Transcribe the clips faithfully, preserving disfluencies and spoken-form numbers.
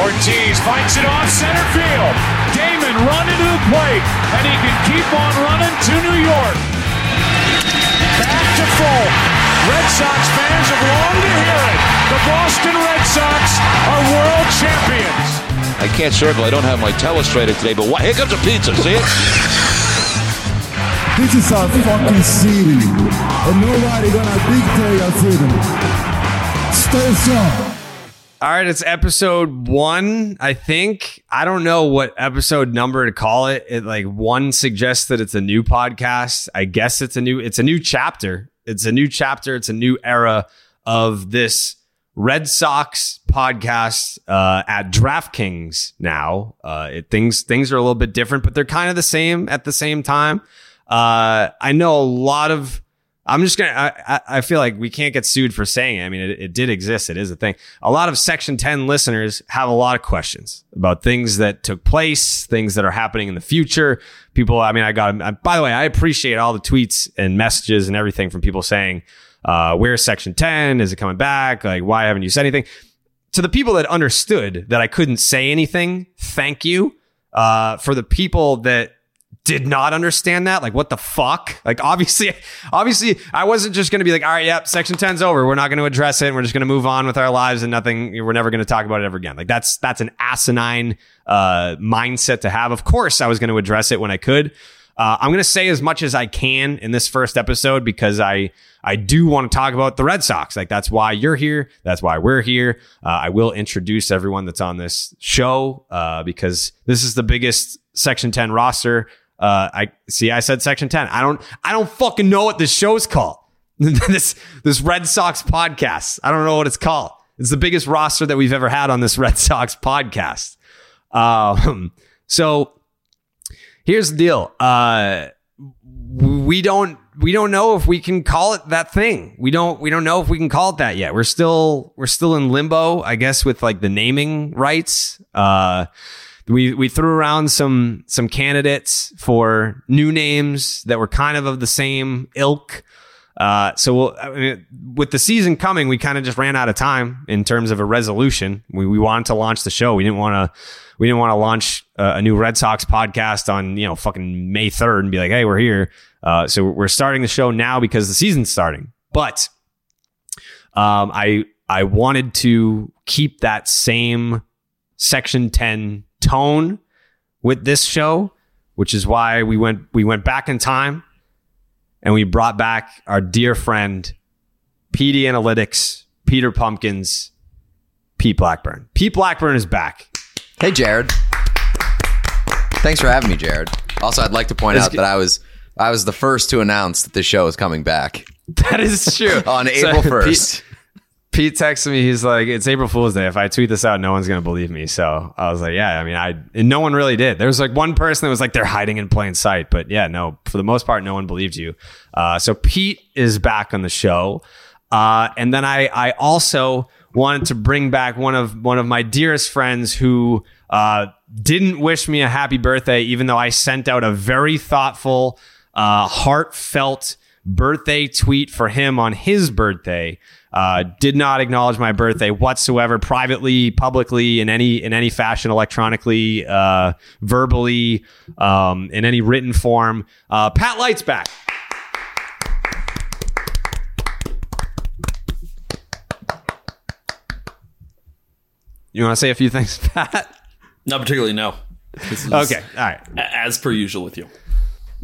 Ortiz fights it off center field. Damon run into the plate, and he can keep on running to New York. Back to full. Red Sox fans have longed to hear it. The Boston Red Sox are world champions. I can't circle. I don't have my telestrator today, but what? Here comes a pizza. See it? This is our fucking city, and nobody gonna dictate our freedom. Stay strong. All right, it's episode one, I think. I don't know what episode number to call it. It like one suggests that it's a new podcast. I guess it's a new it's a new chapter. It's a new chapter. It's a new era of this Red Sox podcast uh, at DraftKings now. Uh, it, things things are a little bit different, but they're kind of the same at the same time. Uh, I know a lot of I'm just going to, I feel like we can't get sued for saying it. I mean, it, it did exist. It is a thing. A lot of Section ten listeners have a lot of questions about things that took place, things that are happening in the future. People, I mean, I got, I, by the way, I appreciate all the tweets and messages and everything from people saying, uh, where's Section ten? Is it coming back? Like, why haven't you said anything? To the people that understood that I couldn't say anything, thank you. Uh, for the people that did not understand that, like, what the fuck? Like, obviously, obviously, I wasn't just going to be like, all right, yep, Section ten's over. We're not going to address it. And we're just going to move on with our lives and nothing. We're never going to talk about it ever again. Like, that's that's an asinine uh, mindset to have. Of course, I was going to address it when I could. Uh, I'm going to say as much as I can in this first episode because I I do want to talk about the Red Sox. Like, that's why you're here. That's why we're here. Uh, I will introduce everyone that's on this show uh, because this is the biggest Section ten roster. Uh, I see. I said Section ten. I don't. I don't fucking know what this show's called. this this Red Sox podcast. I don't know what it's called. It's the biggest roster that we've ever had on this Red Sox podcast. Um. So here's the deal. Uh, we don't. We don't know if we can call it that thing. We don't. We don't know if we can call it that yet. We're still. We're still in limbo, I guess, with like the naming rights. Uh. We we threw around some some candidates for new names that were kind of of the same ilk. Uh, so we'll, I mean, with the season coming, we kind of just ran out of time in terms of a resolution. We we wanted to launch the show. We didn't want to we didn't want to launch a, a new Red Sox podcast on, you know, fucking May third and be like, hey, we're here. Uh, so we're starting the show now because the season's starting. But um, I I wanted to keep that same Section ten tone with this show, which is why we went we went back in time and we brought back our dear friend P D Analytics, Peter Pumpkins, Pete Blackburn. Pete Blackburn is back. Hey, Jared. Thanks for having me, Jared. Also, I'd like to point Let's out get- that I was I was the first to announce that this show is coming back. That is true. On so, April first. Pete- Pete texted me. He's like, it's April Fool's Day. If I tweet this out, no one's going to believe me. So I was like, yeah, I mean, I, and no one really did. There was like one person that was like, they're hiding in plain sight. But yeah, no, for the most part, no one believed you. Uh, so Pete is back on the show. Uh, and then I, I also wanted to bring back one of, one of my dearest friends who, uh, didn't wish me a happy birthday, even though I sent out a very thoughtful, uh, heartfelt birthday tweet for him on his birthday. Uh, did not acknowledge my birthday whatsoever, privately, publicly, in any in any fashion, electronically, uh, verbally, um, in any written form. Uh, Pat Light's back. You want to say a few things, Pat? Not particularly, no. This is okay, all right. As per usual with you.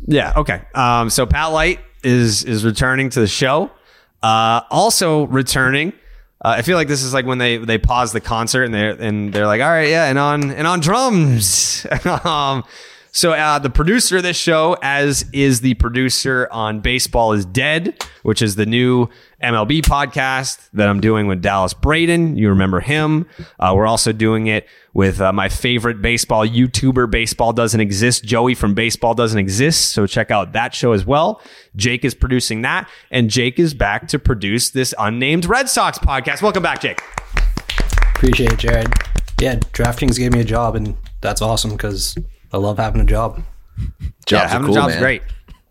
Yeah, okay. Um, so Pat Light is is returning to the show. Uh, also returning, uh, I feel like this is like when they, they pause the concert and they're, and they're like, all right, yeah. And on, and on drums. um, so, uh, the producer of this show, as is the producer on Baseball Is Dead, which is the new M L B podcast that I'm doing with Dallas Braden. You remember him. Uh, we're also doing it with uh, my favorite baseball YouTuber, Baseball Doesn't Exist, Joey from Baseball Doesn't Exist. So check out that show as well. Jake is producing that, and Jake is back to produce this unnamed Red Sox podcast. Welcome back, Jake. Appreciate it, Jared. Yeah, DraftKings gave me a job, and that's awesome because I love having a job. Jobs yeah, having are cool, a job's man. Great.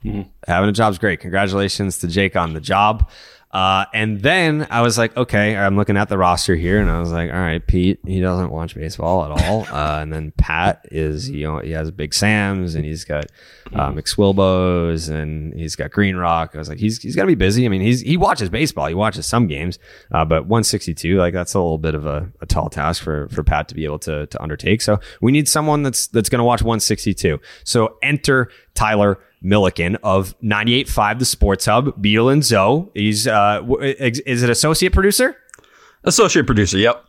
Mm-hmm. Having a job's great. Congratulations to Jake on the job. Uh, and then I was like, okay, I'm looking at the roster here, and I was like, all right, Pete, he doesn't watch baseball at all. Uh, and then Pat is, you know, he has Big Sam's, and he's got uh, McSwilbo's, and he's got Green Rock. I was like, he's he's got to be busy. I mean, he's he watches baseball. He watches some games, uh, but one sixty-two, like that's a little bit of a, a tall task for for Pat to be able to to undertake. So we need someone that's that's going to watch one sixty-two. So enter Tyler Milliken of ninety-eight point five the Sports Hub, Beetle and Zoe. He's uh is it associate producer? Associate producer, yep.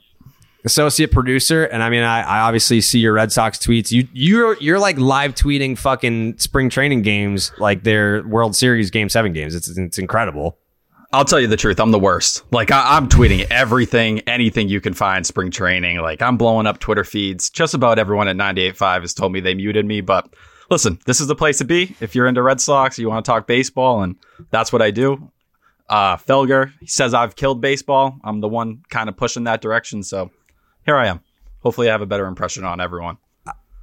Associate producer, and I mean, I, I obviously see your Red Sox tweets. You you're you're like live tweeting fucking spring training games, like their World Series Game Seven games. It's it's incredible. I'll tell you the truth. I'm the worst. Like I, I'm tweeting everything, anything you can find spring training. Like I'm blowing up Twitter feeds. Just about everyone at ninety-eight point five has told me they muted me, but. Listen, this is the place to be. If you're into Red Sox, you want to talk baseball, and that's what I do. Uh, Felger, he says I've killed baseball. I'm the one kind of pushing that direction, so here I am. Hopefully I have a better impression on everyone.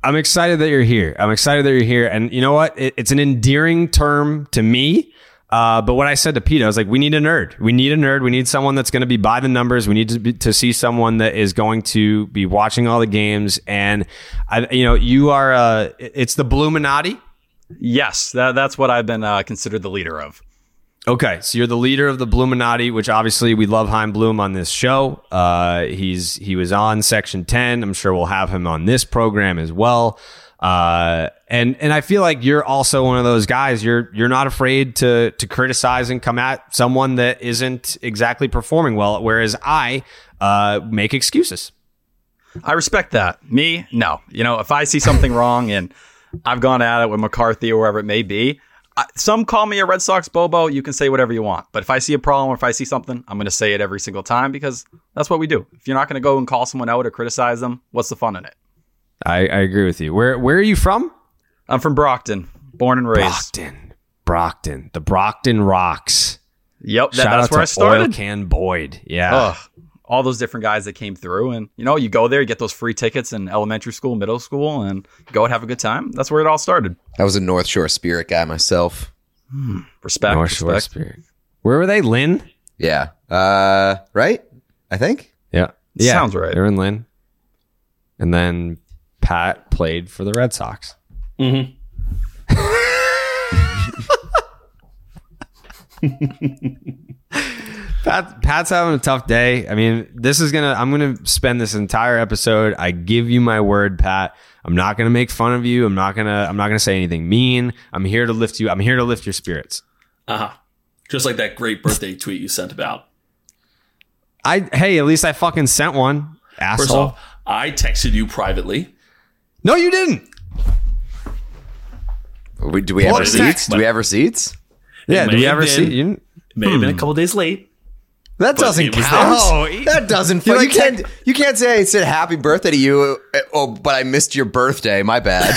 I'm excited that you're here. I'm excited that you're here, and you know what? It, it's an endearing term to me. Uh, but what I said to Pete, I was like, we need a nerd. We need a nerd. We need someone that's going to be by the numbers. We need to be, to see someone that is going to be watching all the games. And, I, you know, you are, uh, it's the Bloominati. Yes, that, that's what I've been uh, considered the leader of. Okay, so you're the leader of the Bloominati, which obviously we love Chaim Bloom on this show. Uh, he's he was on Section ten. I'm sure we'll have him on this program as well. Uh, and, and I feel like you're also one of those guys. You're, you're not afraid to, to criticize and come at someone that isn't exactly performing well. Whereas I, uh, make excuses. I respect that. Me, no. You know, if I see something wrong and I've gone at it with McCarthy or wherever it may be, I, some call me a Red Sox Bobo. You can say whatever you want, but if I see a problem or if I see something, I'm going to say it every single time because that's what we do. If you're not going to go and call someone out or criticize them, what's the fun in it? I, I agree with you. Where where are you from? I'm from Brockton, born and raised. Brockton, Brockton, the Brockton Rocks. Yep, that, that's where I started. Oil Can Boyd, yeah. Ugh, all those different guys that came through, and you know, you go there, you get those free tickets in elementary school, middle school, and go and have a good time. That's where it all started. I was a North Shore Spirit guy myself. Hmm, respect, North Shore respect. Spirit. Where were they, Lynn? Yeah, uh, right. I think. Yeah, yeah, sounds right. They're in Lynn, and then. Pat played for the Red Sox. Mm-hmm. Pat, Pat's having a tough day. I mean, this is gonna. I'm gonna spend this entire episode. I give you my word, Pat. I'm not gonna make fun of you. I'm not gonna. I'm not gonna say anything mean. I'm here to lift you. I'm here to lift your spirits. Uh huh. Just like that great birthday tweet you sent about. I hey, at least I fucking sent one. Asshole. First off, I texted you privately. No, you didn't. We, do we have receipts? Do we have receipts? Yeah, do we have receipts? May have been a couple days late. That doesn't count. No, that doesn't. You can't. You can't say I said happy birthday to you. Oh, but I missed your birthday. My bad.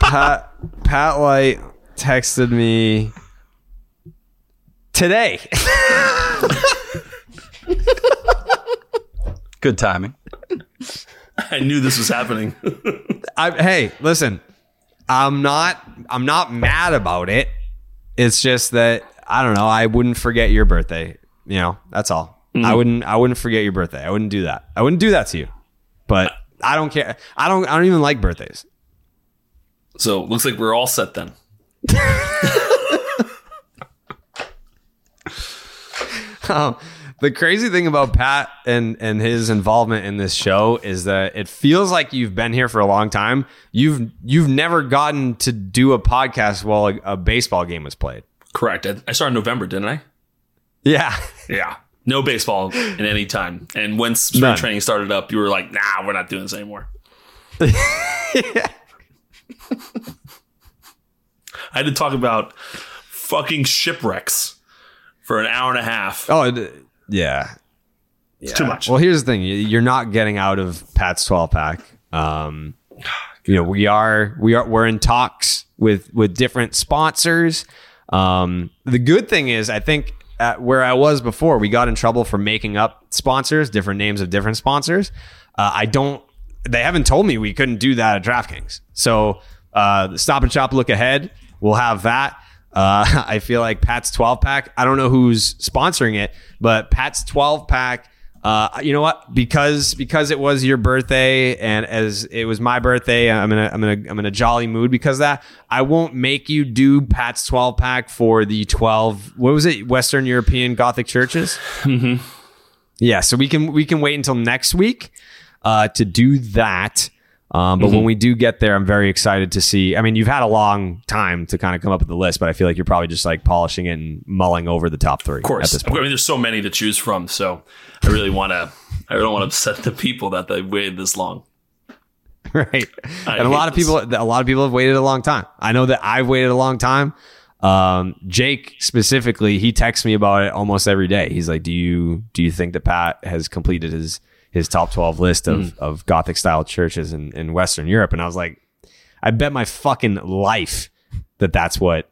Pat, Pat Light texted me today. Good timing. I knew this was happening. I, hey, listen, I'm not I'm not mad about it. It's just that I don't know. I wouldn't forget your birthday. You know, that's all. Mm-hmm. I wouldn't I wouldn't forget your birthday. I wouldn't do that. I wouldn't do that to you. But I don't care. I don't I don't even like birthdays. So looks like we're all set then. Oh. The crazy thing about Pat and, and his involvement in this show is that it feels like you've been here for a long time. You've you've never gotten to do a podcast while a, a baseball game was played. Correct. I started in November, didn't I? Yeah. Yeah. No baseball at any time. And when spring None. training started up, you were like, nah, we're not doing this anymore. I had to talk about fucking shipwrecks for an hour and a half. Oh, it, Yeah. yeah. It's too much. Well, here's the thing. You're not getting out of Pat's twelve pack. Um, you know, we are, we are, we're in talks with, with different sponsors. Um, the good thing is, I think at where I was before, we got in trouble for making up sponsors, different names of different sponsors. Uh, I don't, they haven't told me we couldn't do that at DraftKings. So, uh, Stop and Shop, look ahead. We'll have that. Uh, I feel like Pat's twelve pack, I don't know who's sponsoring it, but Pat's twelve pack, uh, you know what? Because, because it was your birthday and as it was my birthday, I'm in a, I'm in a, I'm in a jolly mood because of that. I won't make you do Pat's twelve pack for the twelve, what was it? Western European Gothic churches. Mm-hmm. Yeah. So we can, we can wait until next week, uh, to do that. Um, but mm-hmm. when we do get there, I'm very excited to see. I mean, you've had a long time to kind of come up with the list, but I feel like you're probably just like polishing it and mulling over the top three. Of course. At this point. I mean, there's so many to choose from. So I really want to, I don't want to upset the people that they waited this long. Right. I and a lot of this. people, a lot of people have waited a long time. I know that I've waited a long time. Um, Jake specifically, he texts me about it almost every day. He's like, do you, do you think that Pat has completed his, his top twelve list of, mm. of Gothic style churches in, in Western Europe. And I was like, I bet my fucking life that that's what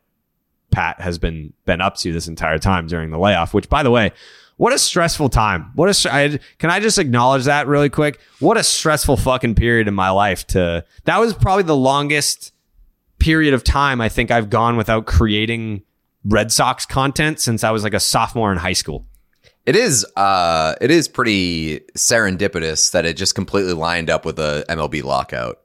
Pat has been, been up to this entire time during the layoff, which by the way, what a stressful time. What a, I, can I just acknowledge that really quick? What a stressful fucking period in my life to, that was probably the longest period of time I think I've gone without creating Red Sox content since I was like a sophomore in high school. It is uh, it is pretty serendipitous that it just completely lined up with the M L B lockout.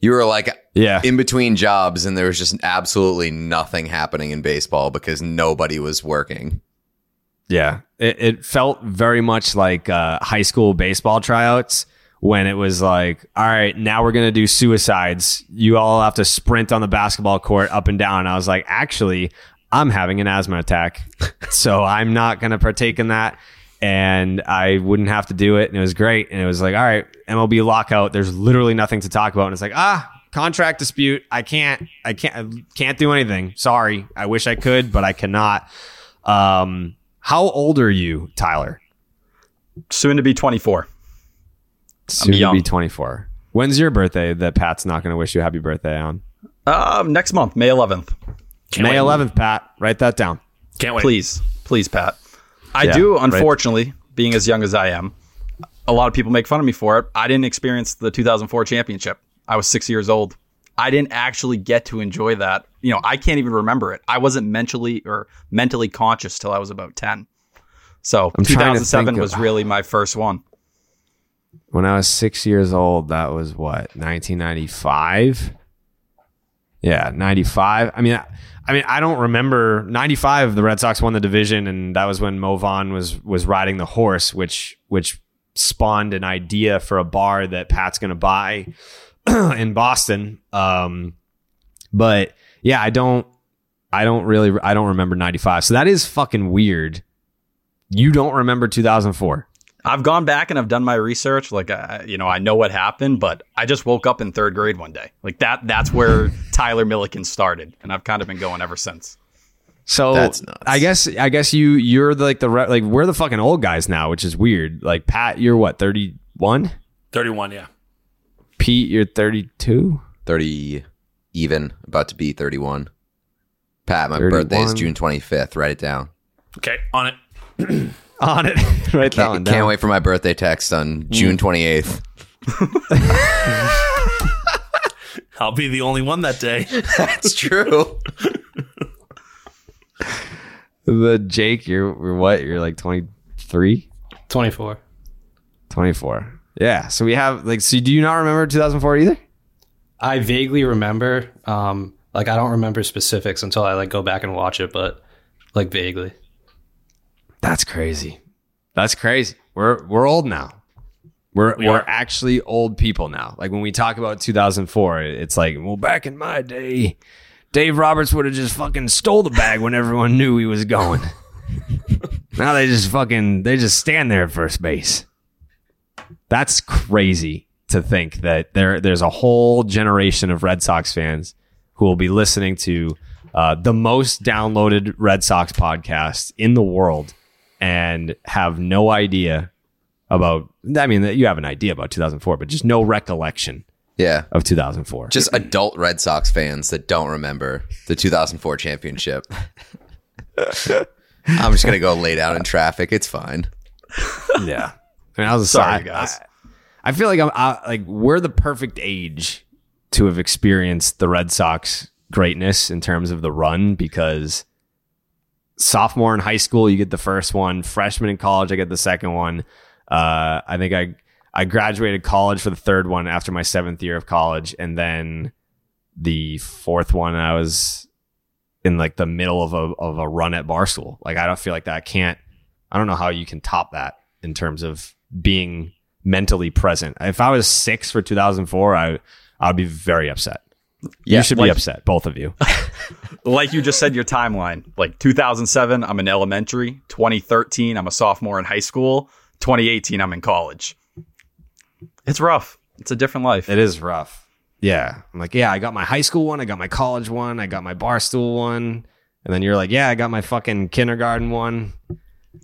You were like yeah. in between jobs and there was just absolutely nothing happening in baseball because nobody was working. Yeah, it, it felt very much like uh, high school baseball tryouts when it was like, all right, now we're going to do suicides. You all have to sprint on the basketball court up and down. And I was like, actually, I'm having an asthma attack, so I'm not going to partake in that, and I wouldn't have to do it, and it was great, and it was like, all right, M L B lockout, there's literally nothing to talk about, and it's like, ah, contract dispute, I can't, I can't, I can't do anything, sorry, I wish I could, but I cannot. Um, how old are you, Tyler? Soon to be twenty-four. Soon I'm young. To be twenty-four. When's your birthday that Pat's not going to wish you a happy birthday on? Um, next month, May eleventh. Can't May wait. eleventh, Pat. Write that down. Can't wait. Please, please, Pat. I yeah, do, unfortunately, right. being as young as I am, a lot of people make fun of me for it. I didn't experience the two thousand four championship. I was six years old. I didn't actually get to enjoy that. You know, I can't even remember it. I wasn't mentally or mentally conscious till I was about ten. So I'm two thousand seven was of, really my first one. When I was six years old, that was what, nineteen ninety-five? Yeah, ninety-five. I mean, I, I mean, I don't remember ninety-five. The Red Sox won the division, and that was when Mo Vaughn was was riding the horse, which which spawned an idea for a bar that Pat's going to buy in Boston. Um, but yeah, I don't, I don't really, I don't remember ninety-five. So that is fucking weird. You don't remember two thousand four. I've gone back and I've done my research. Like, I, you know, I know what happened, but I just woke up in third grade one day. Like that, that's where Tyler Milliken started. And I've kind of been going ever since. So that's nuts. I guess, I guess you, you're like the, like we're the fucking old guys now, which is weird. Like Pat, you're what? thirty-one? thirty-one. Yeah. Pete, you're thirty-two. thirty even, about to be thirty-one. Pat, my thirty-one. Birthday is June twenty-fifth. Write it down. Okay. On it. On it, right? That one down. Can't wait for my birthday text on June twenty-eighth. I'll be the only one that day. That's true. The Jake, you're, you're what? You're like twenty-three? twenty-four. twenty-four. Yeah. So we have like. So do you not remember two thousand four either? I vaguely remember. Um, like I don't remember specifics until I like go back and watch it, but like vaguely. That's crazy. That's crazy. We're we're old now. We're we we're actually old people now. Like when we talk about two thousand four, it's like, well, back in my day, Dave Roberts would have just fucking stole the bag when everyone knew he was going. Now they just fucking they just stand there at first base. That's crazy to think that there there's a whole generation of Red Sox fans who will be listening to uh, the most downloaded Red Sox podcast in the world. And have no idea about, I mean, you have an idea about two thousand four, but just no recollection yeah. of two thousand four. Just adult Red Sox fans that don't remember the two thousand four championship. I'm just going to go lay down in traffic. It's fine. Yeah. I mean, I was sorry, I, guys. I, I feel like I'm I, like we're the perfect age to have experienced the Red Sox greatness in terms of the run, because sophomore in high school, you get the first one. Freshman in college, I get the second one. Uh, I think I I graduated college for the third one after my seventh year of college. And then the fourth one, I was in like the middle of a of a run at Barstool. Like, I don't feel like that. I can't, I don't know how you can top that in terms of being mentally present. If I was six for two thousand four, I I'd be very upset. Yeah, you should like, be upset, both of you. Like you just said, your timeline. Like two thousand seven, I'm in elementary. twenty thirteen, I'm a sophomore in high school. twenty eighteen, I'm in college. It's rough. It's a different life. It is rough. Yeah. I'm like, yeah, I got my high school one. I got my college one. I got my Barstool one. And then you're like, yeah, I got my fucking kindergarten one.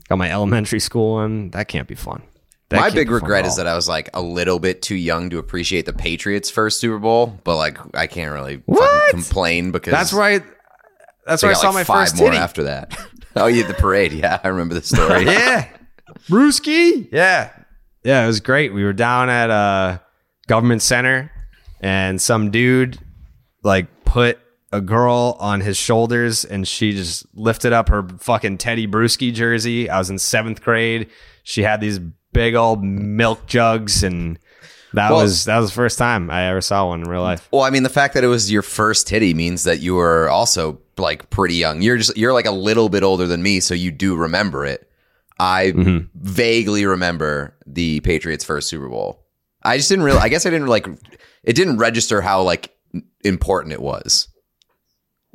Got my elementary school one. That can't be fun. That my big regret is that I was like a little bit too young to appreciate the Patriots' first Super Bowl, but like I can't really fucking complain because that's right. That's where I saw like my five first more titty. After that. Oh, you yeah, the parade? Yeah, I remember the story. Yeah, Brewski. Yeah, yeah, it was great. We were down at uh, Government Center, and some dude like put a girl on his shoulders, and she just lifted up her fucking Teddy Bruschi jersey. I was in seventh grade. She had these big old milk jugs, and that well, was that was the first time I ever saw one in real life. Well, I mean, the fact that it was your first titty means that you were also like pretty young. You're just you're like a little bit older than me, so you do remember it. I mm-hmm. vaguely remember the Patriots' first Super Bowl. I just didn't really. I guess I didn't like. It didn't register how like important it was.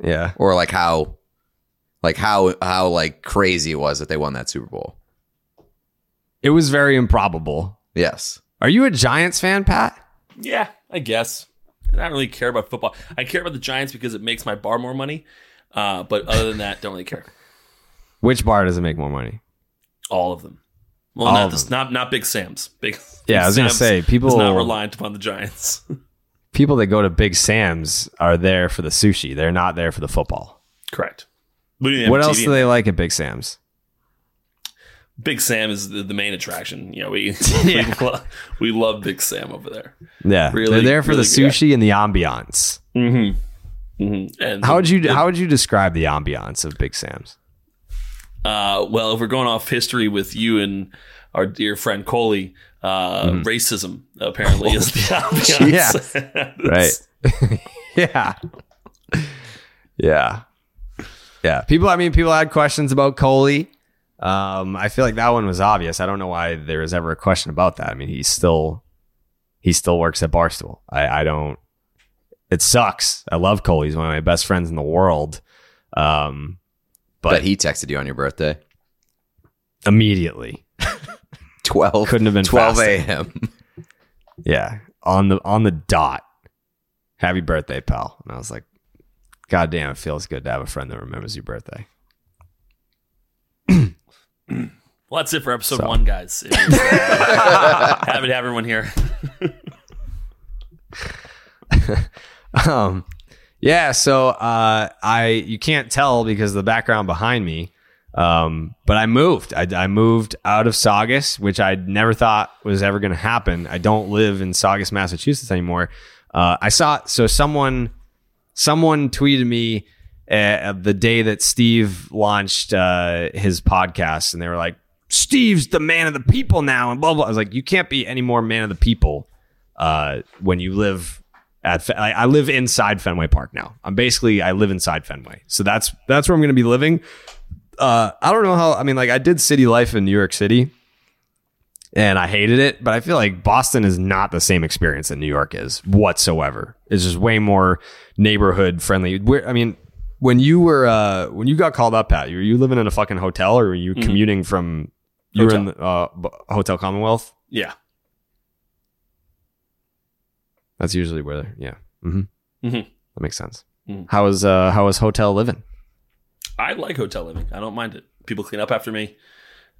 Yeah, or like how, like how how like crazy it was that they won that Super Bowl. It was very improbable. Yes. Are you a Giants fan, Pat? Yeah, I guess. I don't really care about football. I care about the Giants because it makes my bar more money. Uh, but other than that, don't really care. Which bar does it make more money? All of them. Well, not, of them. This, not not Big Sam's. Big. Yeah, Big I was going to say people is not reliant upon the Giants. People that go to Big Sam's are there for the sushi. They're not there for the football. Correct. What else do they like at Big Sam's? Big Sam is the main attraction. You know, we yeah. we, lo- we love Big Sam over there. Yeah, really, they're there for really the sushi guy. And the ambiance. Mm-hmm. Mm-hmm. And how the, would you the, how would you describe the ambiance of Big Sam's? Uh, well, if we're going off history with you and our dear friend Coley, uh, mm. racism apparently is the ambiance. Yeah, right. yeah, yeah, yeah. People, I mean, people had questions about Coley. Um, I feel like that one was obvious. I don't know why there was ever a question about that. I mean, he still, he still works at Barstool. I, I don't, it sucks. I love Cole. He's one of my best friends in the world. Um, but, but he texted you on your birthday immediately. twelve couldn't have been twelve a.m. Yeah. On the, on the dot. Happy birthday, pal. And I was like, God damn, it feels good to have a friend that remembers your birthday. Well, that's it for episode so. one, guys. It was, uh, happy to have everyone here. um, yeah, so uh, I you can't tell because of the background behind me, um, but I moved. I, I moved out of Saugus, which I never thought was ever going to happen. I don't live in Saugus, Massachusetts anymore. Uh, I saw so someone someone tweeted me. Uh, the day that Steve launched uh, his podcast, and they were like, Steve's the man of the people now, and blah, blah. I was like, you can't be any more man of the people uh, when you live at... Fe- I, I live inside Fenway Park now. I'm basically... I live inside Fenway. So that's that's where I'm going to be living. Uh, I don't know how... I mean, like, I did city life in New York City, and I hated it, but I feel like Boston is not the same experience that New York is whatsoever. It's just way more neighborhood-friendly. We're, I mean... When you were, uh, when you got called up, Pat, were you living in a fucking hotel or were you commuting mm-hmm. from, you hotel. were in the, uh, Hotel Commonwealth? Yeah. That's usually where they're, yeah. Mm-hmm. Mm-hmm. That makes sense. Mm-hmm. How is, uh, how is hotel living? I like hotel living. I don't mind it. People clean up after me.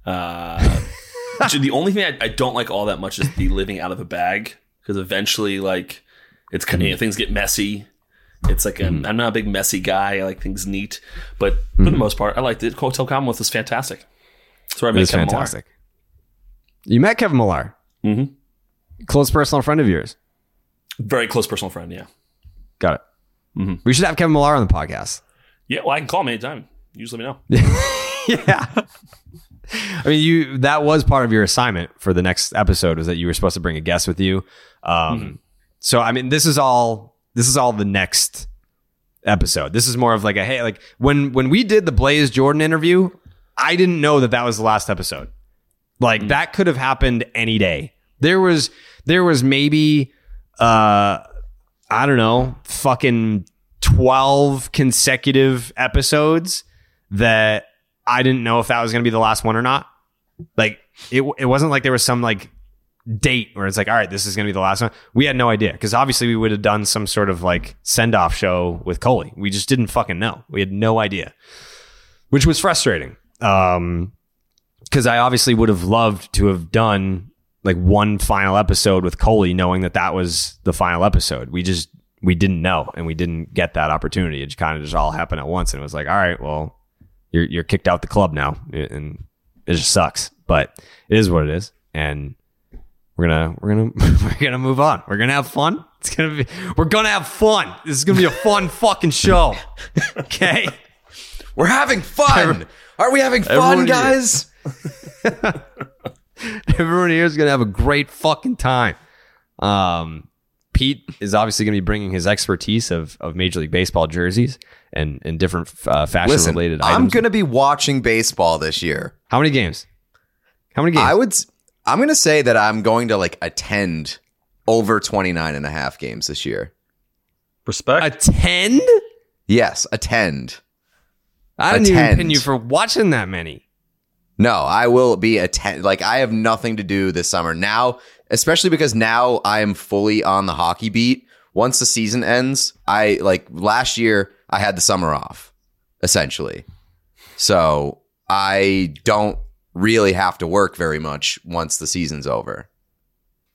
Uh, the only thing I, I don't like all that much is the living out of a bag, because eventually, like, it's kind of, you know, things get messy. It's like, an, mm. I'm not a big messy guy. I like things neat. But for mm. the most part, I liked it. Hotel Commonwealth is fantastic. That's where I it met Kevin fantastic. Millar. You met Kevin Millar? Mm-hmm. Close personal friend of yours? Very close personal friend, yeah. Got it. Mm-hmm. We should have Kevin Millar on the podcast. Yeah, well, I can call him anytime. You just let me know. Yeah. I mean, you that was part of your assignment for the next episode, was that you were supposed to bring a guest with you. Um, mm-hmm. So, I mean, this is all this is all the next episode. This is more of like a, hey, like when when we did the Blaze Jordan interview, I didn't know that that was the last episode. Like mm-hmm. that could have happened any day. There was there was maybe, uh, I don't know, fucking twelve consecutive episodes that I didn't know if that was going to be the last one or not. Like it, it wasn't like there was some like date where it's like, all right, this is going to be the last one. We had no idea, because obviously we would have done some sort of like send off show with Coley. We just didn't fucking know. We had no idea, which was frustrating. Um, because I obviously would have loved to have done like one final episode with Coley, knowing that that was the final episode. We just, we didn't know, and we didn't get that opportunity. It just kind of just all happened at once. And it was like, all right, well, you're you're kicked out the club now, and it just sucks, but it is what it is. And we're going to, we're going to, we're going to move on. We're going to have fun. It's going to be, we're going to have fun. This is going to be a fun fucking show. Okay. We're having fun. Aren't we having fun, everyone, guys? Here. Everyone here is going to have a great fucking time. Um, Pete is obviously going to be bringing his expertise of, of Major League Baseball jerseys and, and different uh, fashion-related Listen, items. I'm going to be watching baseball this year. How many games? How many games? I would, I'm going to say that I'm going to like attend over twenty-nine and a half games this year. Respect. Attend? Yes, attend. I didn't attend. even pin you for watching that many. No, I will be attend. Like, I have nothing to do this summer now. Especially because now I am fully on the hockey beat. Once the season ends, I like last year I had the summer off, essentially. So I don't really have to work very much once the season's over.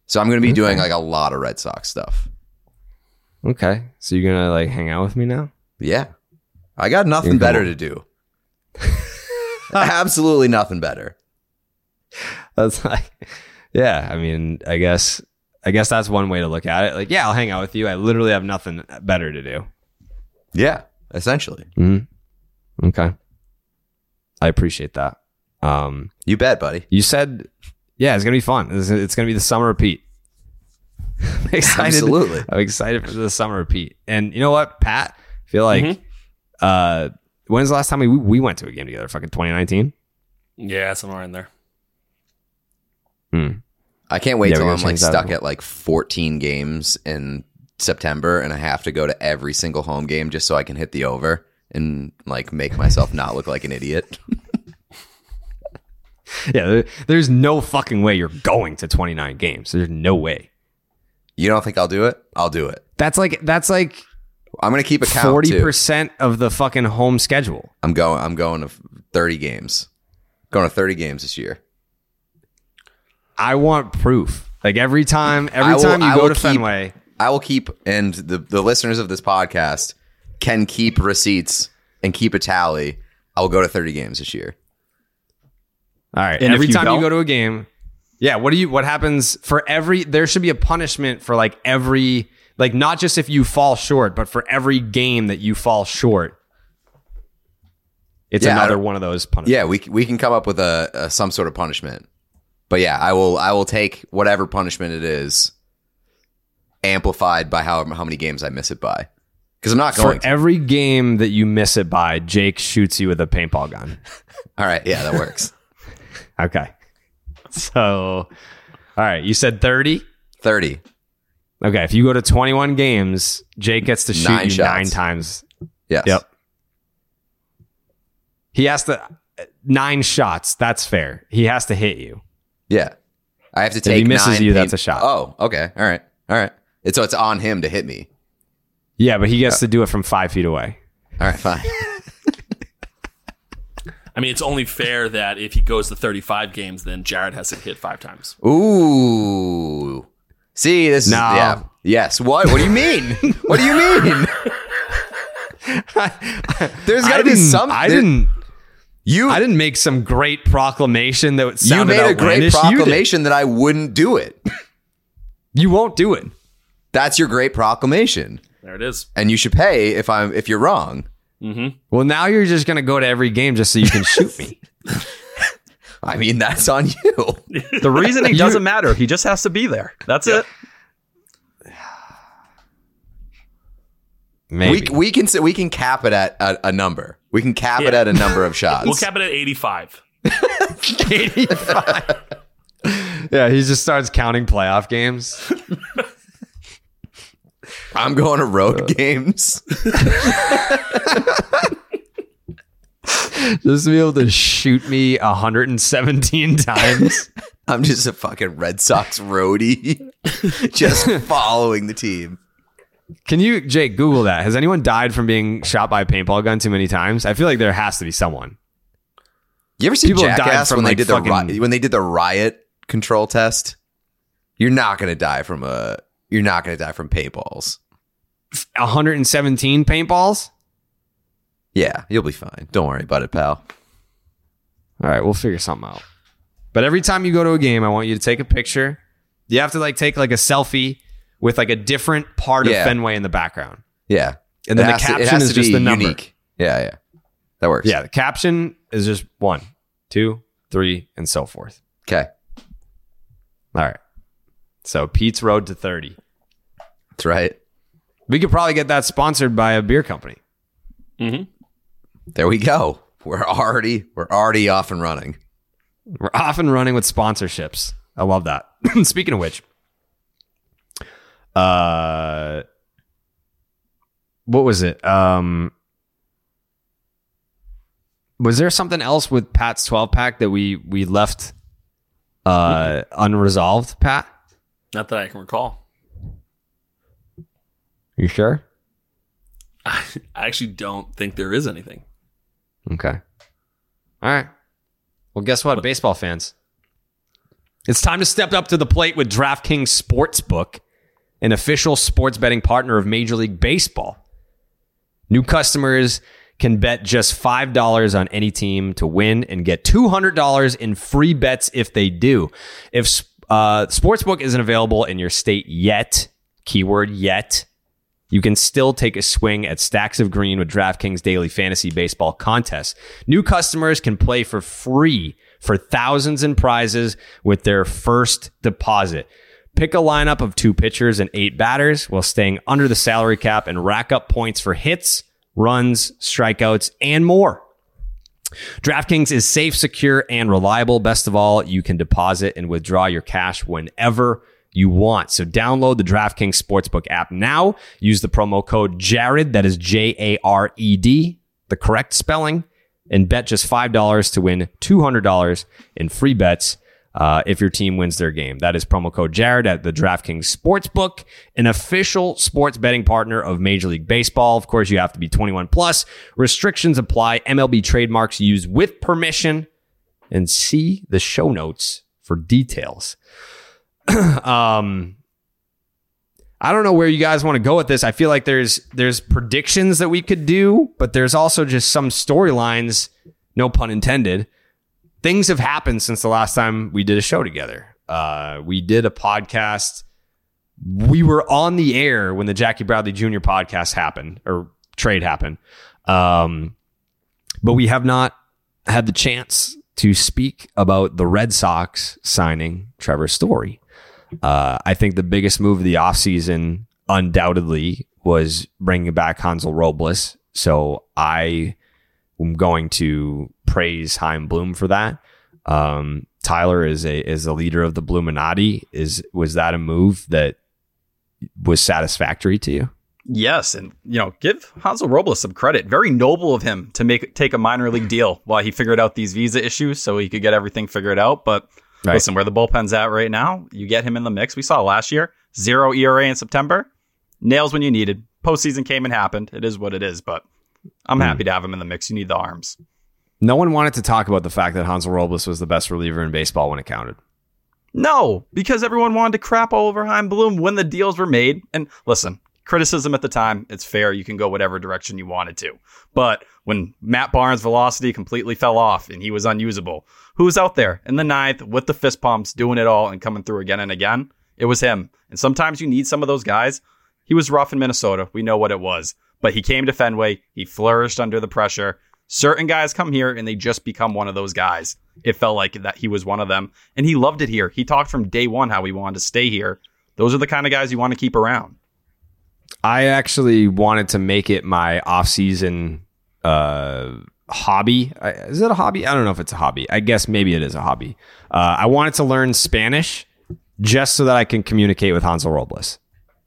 So I'm going to be doing like a lot of Red Sox stuff. Okay. So you're going to like hang out with me now? Yeah. I got nothing you're better cool. to do. Absolutely nothing better. That's like... Yeah, I mean, I guess I guess that's one way to look at it. Like, yeah, I'll hang out with you. I literally have nothing better to do. Yeah, essentially. Mm-hmm. Okay. I appreciate that. Um, you bet, buddy. You said, yeah, it's going to be fun. It's, it's going to be the summer of Pete. I'm excited. Absolutely. I'm excited for the summer of Pete. And you know what, Pat? I feel like, mm-hmm. uh, when's the last time we, we went to a game together? Fucking twenty nineteen? Yeah, somewhere in there. Hmm. I can't wait yeah, till I'm like stuck at like fourteen games in September and I have to go to every single home game just so I can hit the over and like make myself not look like an idiot. Yeah, there, there's no fucking way you're going to twenty-nine games. There's no way. You don't think I'll do it? I'll do it. That's like that's like I'm going to keep a count forty percent too. Of the fucking home schedule. I'm going I'm going to thirty games. Going to thirty games this year. I want proof. Like every time, every will, time you I go to keep, Fenway, I will keep, and the, the listeners of this podcast can keep receipts and keep a tally. I will go to thirty games this year. All right. And every you time you go to a game, yeah. What do you? What happens for every? There should be a punishment for like every, like not just if you fall short, but for every game that you fall short. It's yeah, another one of those punishments. Yeah, we we can come up with a, a some sort of punishment. But yeah, I will I will take whatever punishment it is, amplified by how how many games I miss it by. Because I'm not going For to. every game that you miss it by, Jake shoots you with a paintball gun. All right. Yeah, that works. Okay. So, all right. You said thirty? thirty. Okay. If you go to twenty-one games, Jake gets to shoot nine you shots. nine times. Yes. Yep. He has to... Nine shots. That's fair. He has to hit you. Yeah, I have to take. If he misses nine you, paint- that's a shot. Oh, okay, all right, all right. It's, so it's on him to hit me. Yeah, but he gets oh. to do it from five feet away. All right, fine. I mean, it's only fair that if he goes to thirty-five games, then Jared has to hit five times. Ooh, see this? No. Is, yeah. Yes. What? What do you mean? What do you mean? There's got to be some. I there- didn't. You, I didn't make some great proclamation that sounded outlandish. You made a great proclamation that I wouldn't do it. You won't do it. That's your great proclamation. There it is. And you should pay if I'm if you're wrong. Mm-hmm. Well, now you're just going to go to every game just so you can shoot me. I mean, that's on you. The reasoning doesn't matter. He just has to be there. That's yeah. it. Maybe. We we can we can cap it at a, a number. We can cap yeah. it at a number of shots. We'll cap it at eighty-five. eighty-five. Yeah, he just starts counting playoff games. I'm going to road uh, games. Just to be able to shoot me one hundred seventeen times. I'm just a fucking Red Sox roadie. Just following the team. Can you, Jake, Google that? Has anyone died from being shot by a paintball gun too many times? I feel like there has to be someone. You ever see people Jackass from when, like they did fucking... the ri- when they did the riot control test? You're not going to die from a... You're not going to die from paintballs. one hundred seventeen paintballs? Yeah, you'll be fine. Don't worry about it, pal. All right, we'll figure something out. But every time you go to a game, I want you to take a picture. You have to like take like a selfie with like a different part yeah. of Fenway in the background. Yeah. And then the caption is just the number. Unique. Yeah, yeah. That works. Yeah, the caption is just one, two, three, and so forth. Okay. All right. So Pete's Road to thirty. That's right. We could probably get that sponsored by a beer company. Mm-hmm. There we go. We're already we're already off and running. We're off and running with sponsorships. I love that. Speaking of which, uh, what was it? Um, was there something else with Pat's twelve pack that we we left uh, unresolved, Pat? Not that I can recall. You sure? I actually don't think there is anything. Okay. All right. Well, guess what, baseball fans? It's time to step up to the plate with DraftKings Sportsbook, an official sports betting partner of Major League Baseball. New customers can bet just five dollars on any team to win and get two hundred dollars in free bets if they do. If uh, Sportsbook isn't available in your state yet, keyword yet, you can still take a swing at stacks of green with DraftKings Daily Fantasy Baseball Contest. New customers can play for free for thousands in prizes with their first deposit. Pick a lineup of two pitchers and eight batters while staying under the salary cap and rack up points for hits, runs, strikeouts, and more. DraftKings is safe, secure, and reliable. Best of all, you can deposit and withdraw your cash whenever you want. So download the DraftKings Sportsbook app now. Use the promo code Jared, that is J A R E D, the correct spelling, and bet just five dollars to win two hundred dollars in free bets uh, if your team wins their game. That is promo code Jared at the DraftKings Sportsbook, an official sports betting partner of Major League Baseball. Of course, you have to be twenty-one plus. Restrictions apply. M L B trademarks used with permission. And see the show notes for details. um, I don't know where you guys want to go with this. I feel like there's there's predictions that we could do, but there's also just some storylines, no pun intended. Things have happened since the last time we did a show together. Uh, we did a podcast. We were on the air when the Jackie Bradley Junior podcast happened, or trade happened. Um, but we have not had the chance to speak about the Red Sox signing Trevor Story. Uh, I think the biggest move of the offseason undoubtedly was bringing back Hansel Robles. So I am going to praise Chaim Bloom for that. Um, Tyler is a is the leader of the Bloominati. Is was that a move that was satisfactory to you? Yes, and you know, give Hansel Robles some credit. Very noble of him to make take a minor league deal while he figured out these visa issues, so he could get everything figured out. But right. Listen, where the bullpen's at right now, you get him in the mix. We saw last year, zero E R A in September, nails when you needed. Postseason came and happened. It is what it is, but I'm mm. happy to have him in the mix. You need the arms. No one wanted to talk about the fact that Hansel Robles was the best reliever in baseball when it counted. No, because everyone wanted to crap all over Chaim Bloom when the deals were made. And listen, criticism at the time, it's fair. You can go whatever direction you wanted to. But when Matt Barnes' velocity completely fell off and he was unusable, who's out there in the ninth with the fist pumps doing it all and coming through again and again? It was him. And sometimes you need some of those guys He was rough in Minnesota. We know what it was. But he came to Fenway. He flourished under the pressure. Certain guys come here and they just become one of those guys. It felt like that he was one of them. And he loved it here. He talked from day one how he wanted to stay here. Those are the kind of guys you want to keep around. I actually wanted to make it my off-season uh, hobby. Is it a hobby? I don't know if it's a hobby. I guess maybe it is a hobby. Uh, I wanted to learn Spanish just so that I can communicate with Hansel Robles.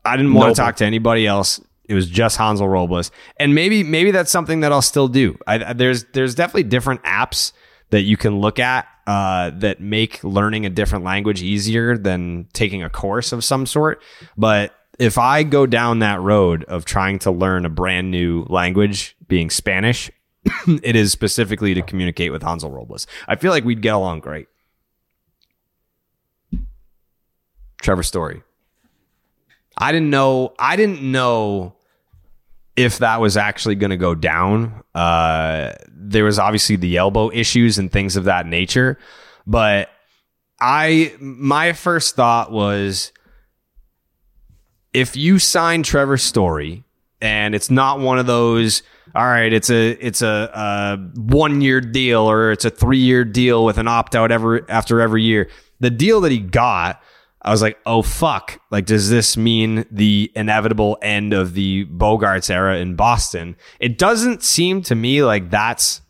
I didn't want to talk to anybody else. It was just Hansel Robles. And maybe maybe that's something that I'll still do. I, there's there's definitely different apps that you can look at uh, that make learning a different language easier than taking a course of some sort. But if I go down that road of trying to learn a brand new language, being Spanish, it is specifically to communicate with Hansel Robles. I feel like we'd get along great. Trevor Story. I didn't know. I didn't know if that was actually going to go down. Uh, there was obviously the elbow issues and things of that nature, but I my first thought was, if you sign Trevor Story and it's not one of those, all right, it's a it's a, a one year deal or it's a three year deal with an opt out ever after every year. The deal that he got. I was like, oh, fuck. Like, does this mean the inevitable end of the Bogaerts era in Boston? It doesn't seem to me like that's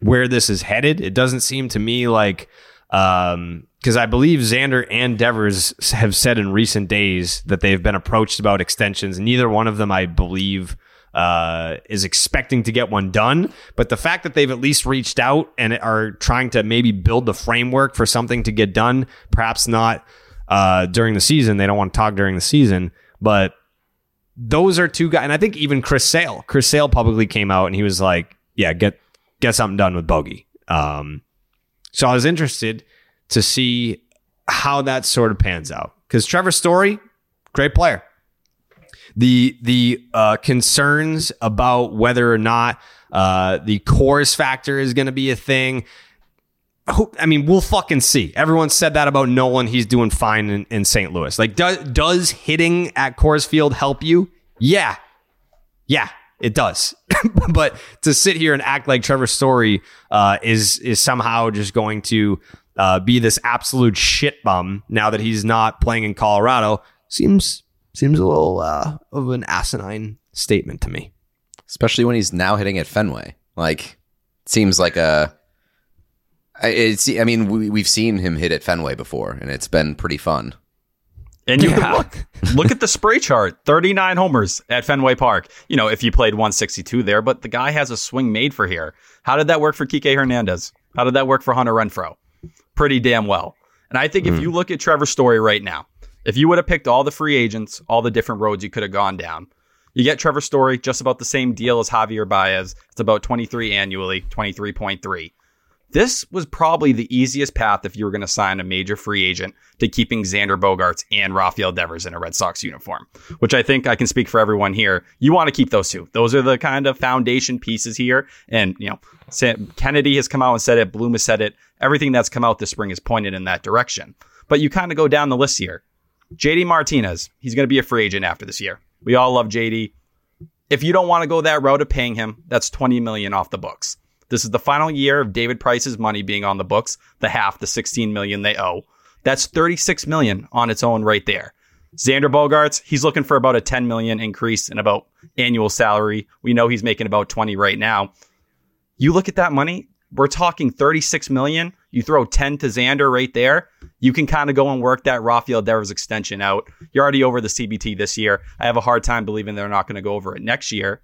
where this is headed. It doesn't seem to me like, um, because I believe Xander and Devers have said in recent days that they've been approached about extensions. Neither one of them, I believe, uh, is expecting to get one done. But the fact that they've at least reached out and are trying to maybe build the framework for something to get done, perhaps not Uh, during the season. They don't want to talk during the season, but those are two guys. And I think even Chris Sale, Chris Sale publicly came out and he was like, yeah, get, get something done with Bogey. Um, so I was interested to see how that sort of pans out, because Trevor Story, great player. The, the uh, concerns about whether or not uh, the chorus factor is going to be a thing. I mean, we'll fucking see. Everyone said that about Nolan. He's doing fine in, in Saint Louis. Like, do, does hitting at Coors Field help you? Yeah. Yeah, it does. But to sit here and act like Trevor Story uh, is, is somehow just going to uh, be this absolute shit bum now that he's not playing in Colorado seems seems a little uh, of an asinine statement to me. Especially when he's now hitting at Fenway. Like, seems like a... It's, I mean, we, we've seen him hit at Fenway before, and it's been pretty fun. And you yeah. can look, look at the spray chart, thirty-nine homers at Fenway Park. You know, if you played one sixty-two there, but the guy has a swing made for here. How did that work for Kike Hernandez? How did that work for Hunter Renfroe? Pretty damn well. And I think mm. if you look at Trevor Story right now, if you would have picked all the free agents, all the different roads you could have gone down, you get Trevor Story, just about the same deal as Javier Baez. It's about twenty-three annually, twenty-three point three. This was probably the easiest path if you were going to sign a major free agent to keeping Xander Bogaerts and Rafael Devers in a Red Sox uniform, which I think I can speak for everyone here. You want to keep those two. Those are the kind of foundation pieces here. And, you know, Sam Kennedy has come out and said it. Bloom has said it. Everything that's come out this spring is pointed in that direction. But you kind of go down the list here. J D Martinez, he's going to be a free agent after this year. We all love J D. If you don't want to go that route of paying him, that's twenty million dollars off the books. This is the final year of David Price's money being on the books, the half, the sixteen million dollars they owe. That's thirty-six million dollars on its own right there. Xander Bogaerts, he's looking for about a ten million dollars increase in about annual salary. We know he's making about twenty right now. You look at that money, we're talking thirty-six million dollars. You throw ten to Xander right there. You can kind of go and work that Rafael Devers extension out. You're already over the C B T this year. I have a hard time believing they're not going to go over it next year.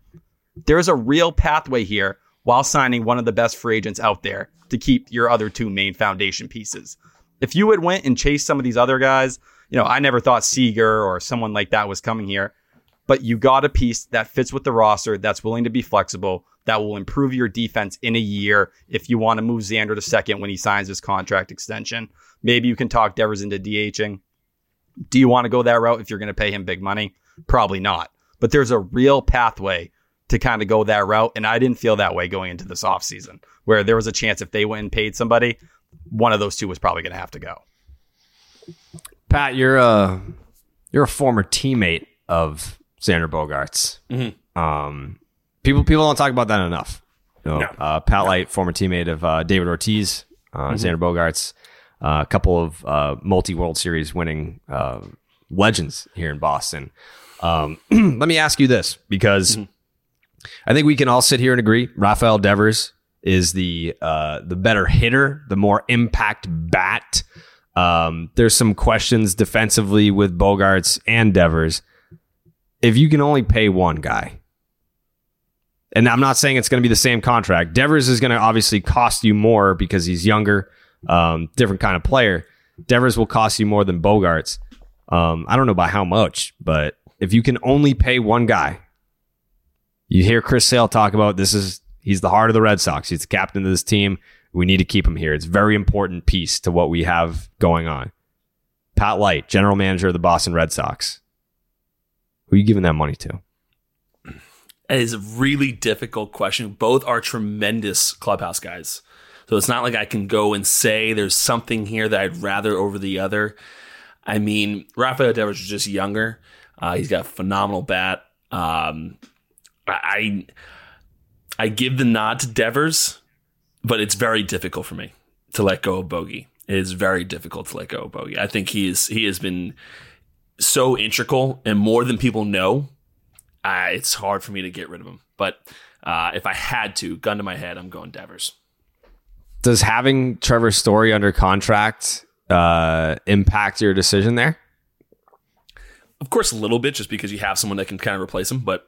There's a real pathway here, while signing one of the best free agents out there to keep your other two main foundation pieces. If you had went and chased some of these other guys, you know, I never thought Seager or someone like that was coming here, but you got a piece that fits with the roster, that's willing to be flexible, that will improve your defense in a year. If you want to move Xander to second when he signs his contract extension, maybe you can talk Devers into DHing. Do you want to go that route if you're going to pay him big money? Probably not, but there's a real pathway to kind of go that route. And I didn't feel that way going into this offseason, where there was a chance if they went and paid somebody, one of those two was probably going to have to go. Pat, you're a, you're a former teammate of Xander Bogaerts. Mm-hmm. Um, people people don't talk about that enough. You know, no. uh, Pat no. Light, former teammate of uh, David Ortiz, uh, mm-hmm. Xander Bogaerts, a uh, couple of uh, multi-World Series winning uh, legends here in Boston. Um, let me ask you this, because mm-hmm. I think we can all sit here and agree Rafael Devers is the uh, the better hitter, the more impact bat. Um, there's some questions defensively with Bogaerts and Devers. If you can only pay one guy, and I'm not saying it's going to be the same contract. Devers is going to obviously cost you more because he's younger, um, different kind of player. Devers will cost you more than Bogaerts. Um, I don't know by how much, but if you can only pay one guy, you hear Chris Sale talk about this is he's the heart of the Red Sox. He's the captain of this team. We need to keep him here. It's a very important piece to what we have going on. Pat Light, general manager of the Boston Red Sox. Who are you giving that money to? It is a really difficult question. Both are tremendous clubhouse guys. So it's not like I can go and say there's something here that I'd rather over the other. I mean, Rafael Devers is just younger. Uh, he's got a phenomenal bat. Um, I I give the nod to Devers, but it's very difficult for me to let go of Bogey. It is very difficult to let go of Bogey. I think he is he has been so integral and more than people know. Uh, it's hard for me to get rid of him. But uh, if I had to, gun to my head, I'm going Devers. Does having Trevor Story under contract uh, impact your decision there? Of course, a little bit, just because you have someone that can kind of replace him. But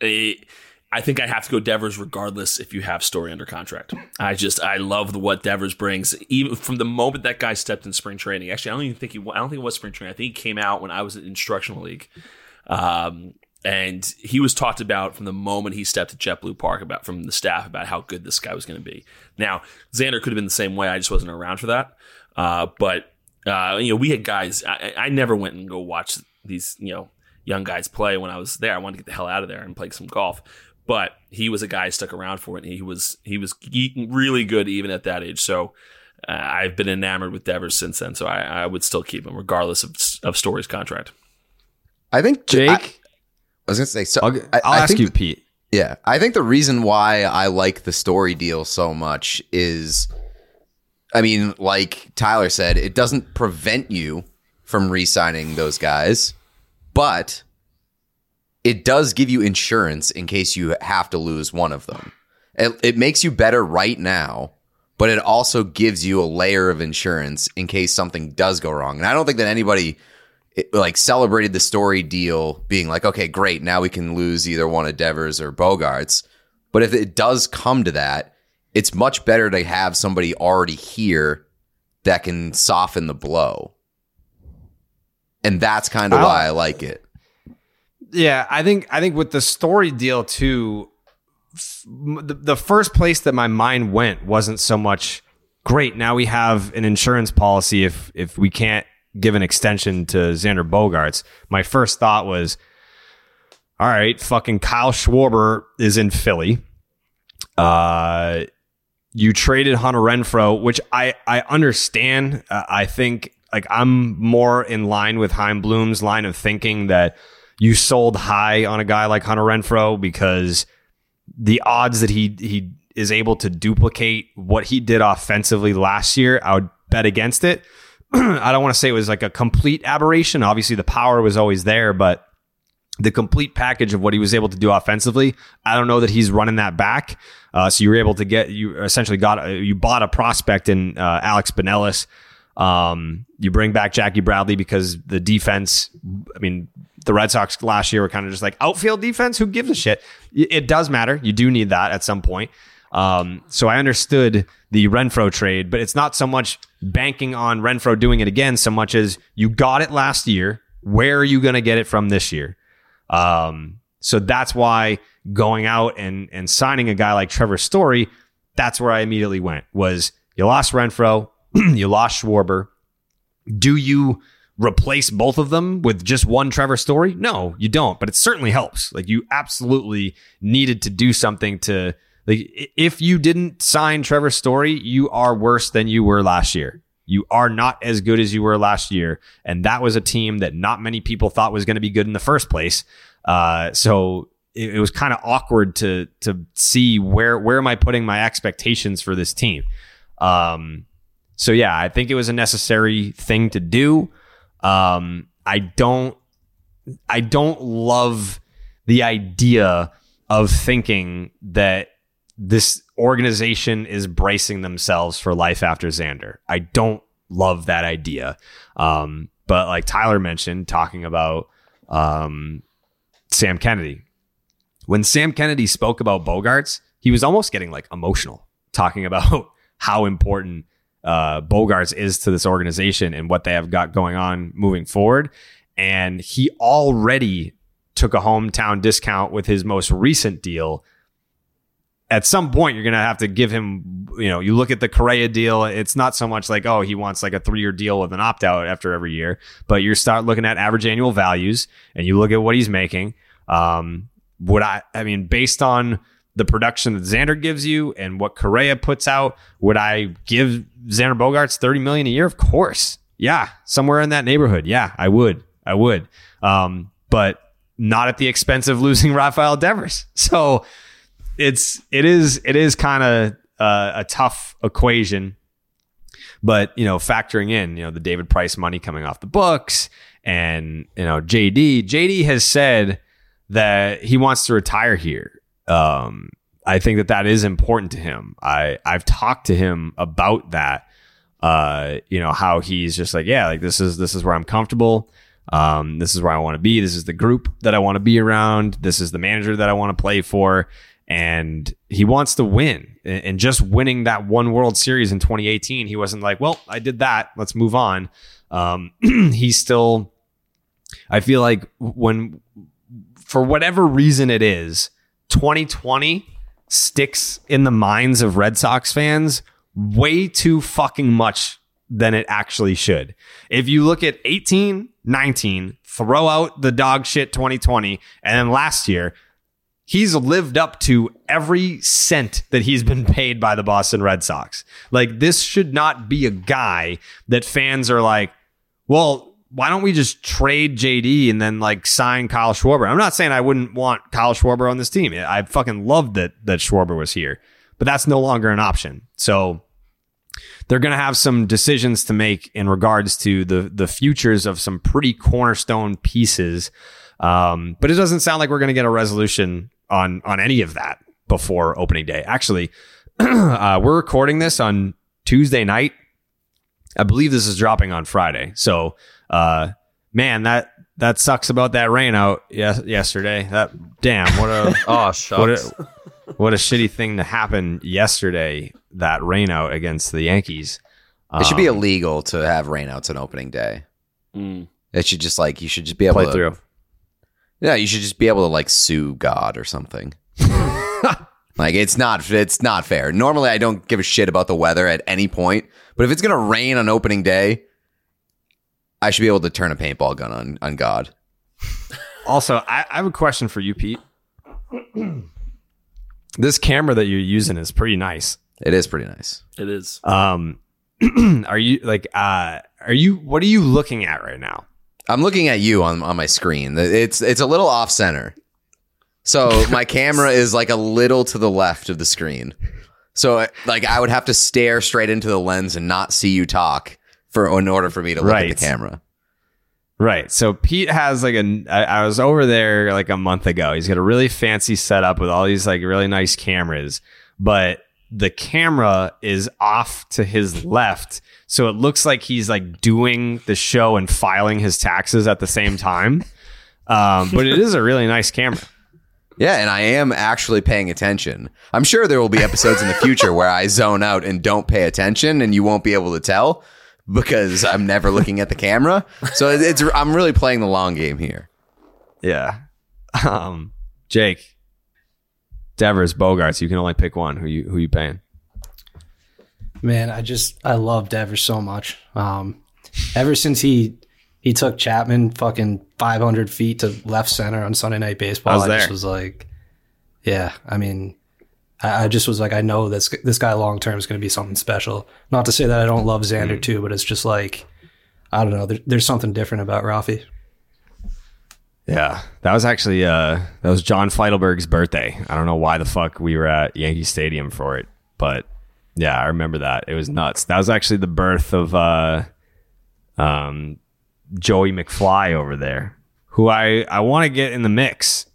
it, I think I have to go Devers regardless if you have Story under contract. I just I love what Devers brings. Even from the moment that guy stepped in spring training. Actually, I don't even think he. I don't think it was spring training. I think he came out when I was in instructional league. Um, and he was talked about from the moment he stepped at JetBlue Park about from the staff about how good this guy was going to be. Now, Xander could have been the same way. I just wasn't around for that. Uh, but, uh, you know, we had guys, I, I never went and go watch these, you know, young guys play when I was there. I wanted to get the hell out of there and play some golf, but he was a guy stuck around for it. And he was, he was really good even at that age. So uh, I've been enamored with Devers since then. So I, I would still keep him regardless of, of Story's contract. I think Jake. I, I was gonna say. So I'll, I'll I, I ask think you, the, Pete. Yeah, I think the reason why I like the Story deal so much is, I mean, like Tyler said, it doesn't prevent you from re-signing those guys, but it does give you insurance in case you have to lose one of them. It, it makes you better right now, but it also gives you a layer of insurance in case something does go wrong. And I don't think that anybody. It, like celebrated the Story deal being like, okay, great. Now we can lose either one of Devers or Bogaerts. But if it does come to that, it's much better to have somebody already here that can soften the blow. And that's kind of I why I like it. Yeah. I think, I think with the Story deal too, f- the, the first place that my mind went wasn't so much great. Now we have an insurance policy. If, if we can't, give an extension to Xander Bogaerts. My first thought was, all right, fucking Kyle Schwarber is in Philly. Uh, you traded Hunter Renfroe, which I, I understand. Uh, I think like I'm more in line with Chaim Bloom's line of thinking that you sold high on a guy like Hunter Renfroe because the odds that he he is able to duplicate what he did offensively last year, I would bet against it. I don't want to say it was like a complete aberration. Obviously, the power was always there, but the complete package of what he was able to do offensively, I don't know that he's running that back. Uh, so you were able to get, you essentially got, you bought a prospect in uh, Alex Benelis. Um, you bring back Jackie Bradley because the defense, I mean, the Red Sox last year were kind of just like outfield defense. Who gives a shit? It does matter. You do need that at some point. Um, so I understood the Renfroe trade, but it's not so much banking on Renfroe doing it again, so much as you got it last year. Where are you going to get it from this year? Um, so that's why going out and, and signing a guy like Trevor Story, that's where I immediately went was you lost Renfroe, you lost Schwarber. Do you replace both of them with just one Trevor Story? No, you don't, but it certainly helps. Like you absolutely needed to do something to, like if you didn't sign Trevor Story, you are worse than you were last year. You are not as good as you were last year. And that was a team that not many people thought was going to be good in the first place. Uh, so it, it was kind of awkward to to see where, where am I putting my expectations for this team? Um, so, yeah, I think it was a necessary thing to do. Um, I don't I don't love the idea of thinking that this organization is bracing themselves for life after Xander. I don't love that idea. Um, but like Tyler mentioned, talking about um, Sam Kennedy, when Sam Kennedy spoke about Bogaerts, he was almost getting like emotional talking about how important uh, Bogaerts is to this organization and what they have got going on moving forward. And he already took a hometown discount with his most recent deal. At some point, you're going to have to give him, you know, you look at the Correa deal. It's not so much like, oh, he wants like a three year deal with an opt out after every year. But you start looking at average annual values and you look at what he's making. Um, would I, I mean, based on the production that Xander gives you and what Correa puts out, would I give Xander Bogaerts thirty million dollars a year? Of course. Yeah. Somewhere in that neighborhood. Yeah, I would. I would. Um, but not at the expense of losing Rafael Devers. So, It's it is it is kind of uh, a tough equation, but you know, factoring in you know the David Price money coming off the books, and you know J D J D has said that he wants to retire here. Um, I think that that is important to him. I I've talked to him about that. Uh, you know how he's just like yeah, like this is this is where I'm comfortable. Um, this is where I want to be. This is the group that I want to be around. This is the manager that I want to play for. And he wants to win. And just winning that one World Series in twenty eighteen, he wasn't like, well, I did that. Let's move on. Um, he's still, I feel like when, for whatever reason it is, twenty twenty sticks in the minds of Red Sox fans way too fucking much than it actually should. If you look at eighteen, nineteen, throw out the dog shit twenty twenty, and then last year, he's lived up to every cent that he's been paid by the Boston Red Sox. Like, this should not be a guy that fans are like, well, why don't we just trade J D and then like sign Kyle Schwarber? I'm not saying I wouldn't want Kyle Schwarber on this team. I fucking loved that that Schwarber was here, but that's no longer an option. So they're going to have some decisions to make in regards to the the futures of some pretty cornerstone pieces. Um, but it doesn't sound like we're going to get a resolution on on any of that before opening day. Actually, uh, we're recording this on Tuesday night. I believe this is dropping on Friday. So, uh, man, that that sucks about that rain out yes, yesterday. That damn what a oh shucks. what a what a shitty thing to happen yesterday. That rain out against the Yankees. Um, it should be illegal to have rain outs on opening day. Mm. It should just like you should just be able play to through. Yeah, you should just be able to like sue God or something. Like it's not it's not fair. Normally I don't give a shit about the weather at any point, but if it's gonna rain on opening day, I should be able to turn a paintball gun on, on God. Also, I, I have a question for you, Pete. This camera that you're using is pretty nice. It is pretty nice. It is. Um, are you like uh, are you what are you looking at right now? I'm looking at you on, on my screen. It's it's a little off center. So my camera is like a little to the left of the screen. So like I would have to stare straight into the lens and not see you talk for in order for me to look right at the camera. Right. So Pete has like a I, I was over there like a month ago. He's got a really fancy setup with all these like really nice cameras, but the camera is off to his left. So it looks like he's like doing the show and filing his taxes at the same time. Um, but it is a really nice camera. Yeah. And I am actually paying attention. I'm sure there will be episodes in the future where I zone out and don't pay attention and you won't be able to tell because I'm never looking at the camera. So it's, I'm really playing the long game here. Yeah. Um, Jake. Devers, Bogaerts, you can only pick one. Who you who you paying? Man, I just I love Devers so much. Um, ever since he he took Chapman fucking five hundred feet to left center on Sunday Night Baseball, I, was I just was like, yeah. I mean, I just was like, I know this this guy long term is going to be something special. Not to say that I don't love Xander too, but it's just like, I don't know. There, there's something different about Rafi. Yeah, that was actually uh, that was John Feidelberg's birthday. I don't know why the fuck we were at Yankee Stadium for it, but yeah, I remember that. It was nuts. That was actually the birth of uh, um, Joey McFly over there, who I I want to get in the mix.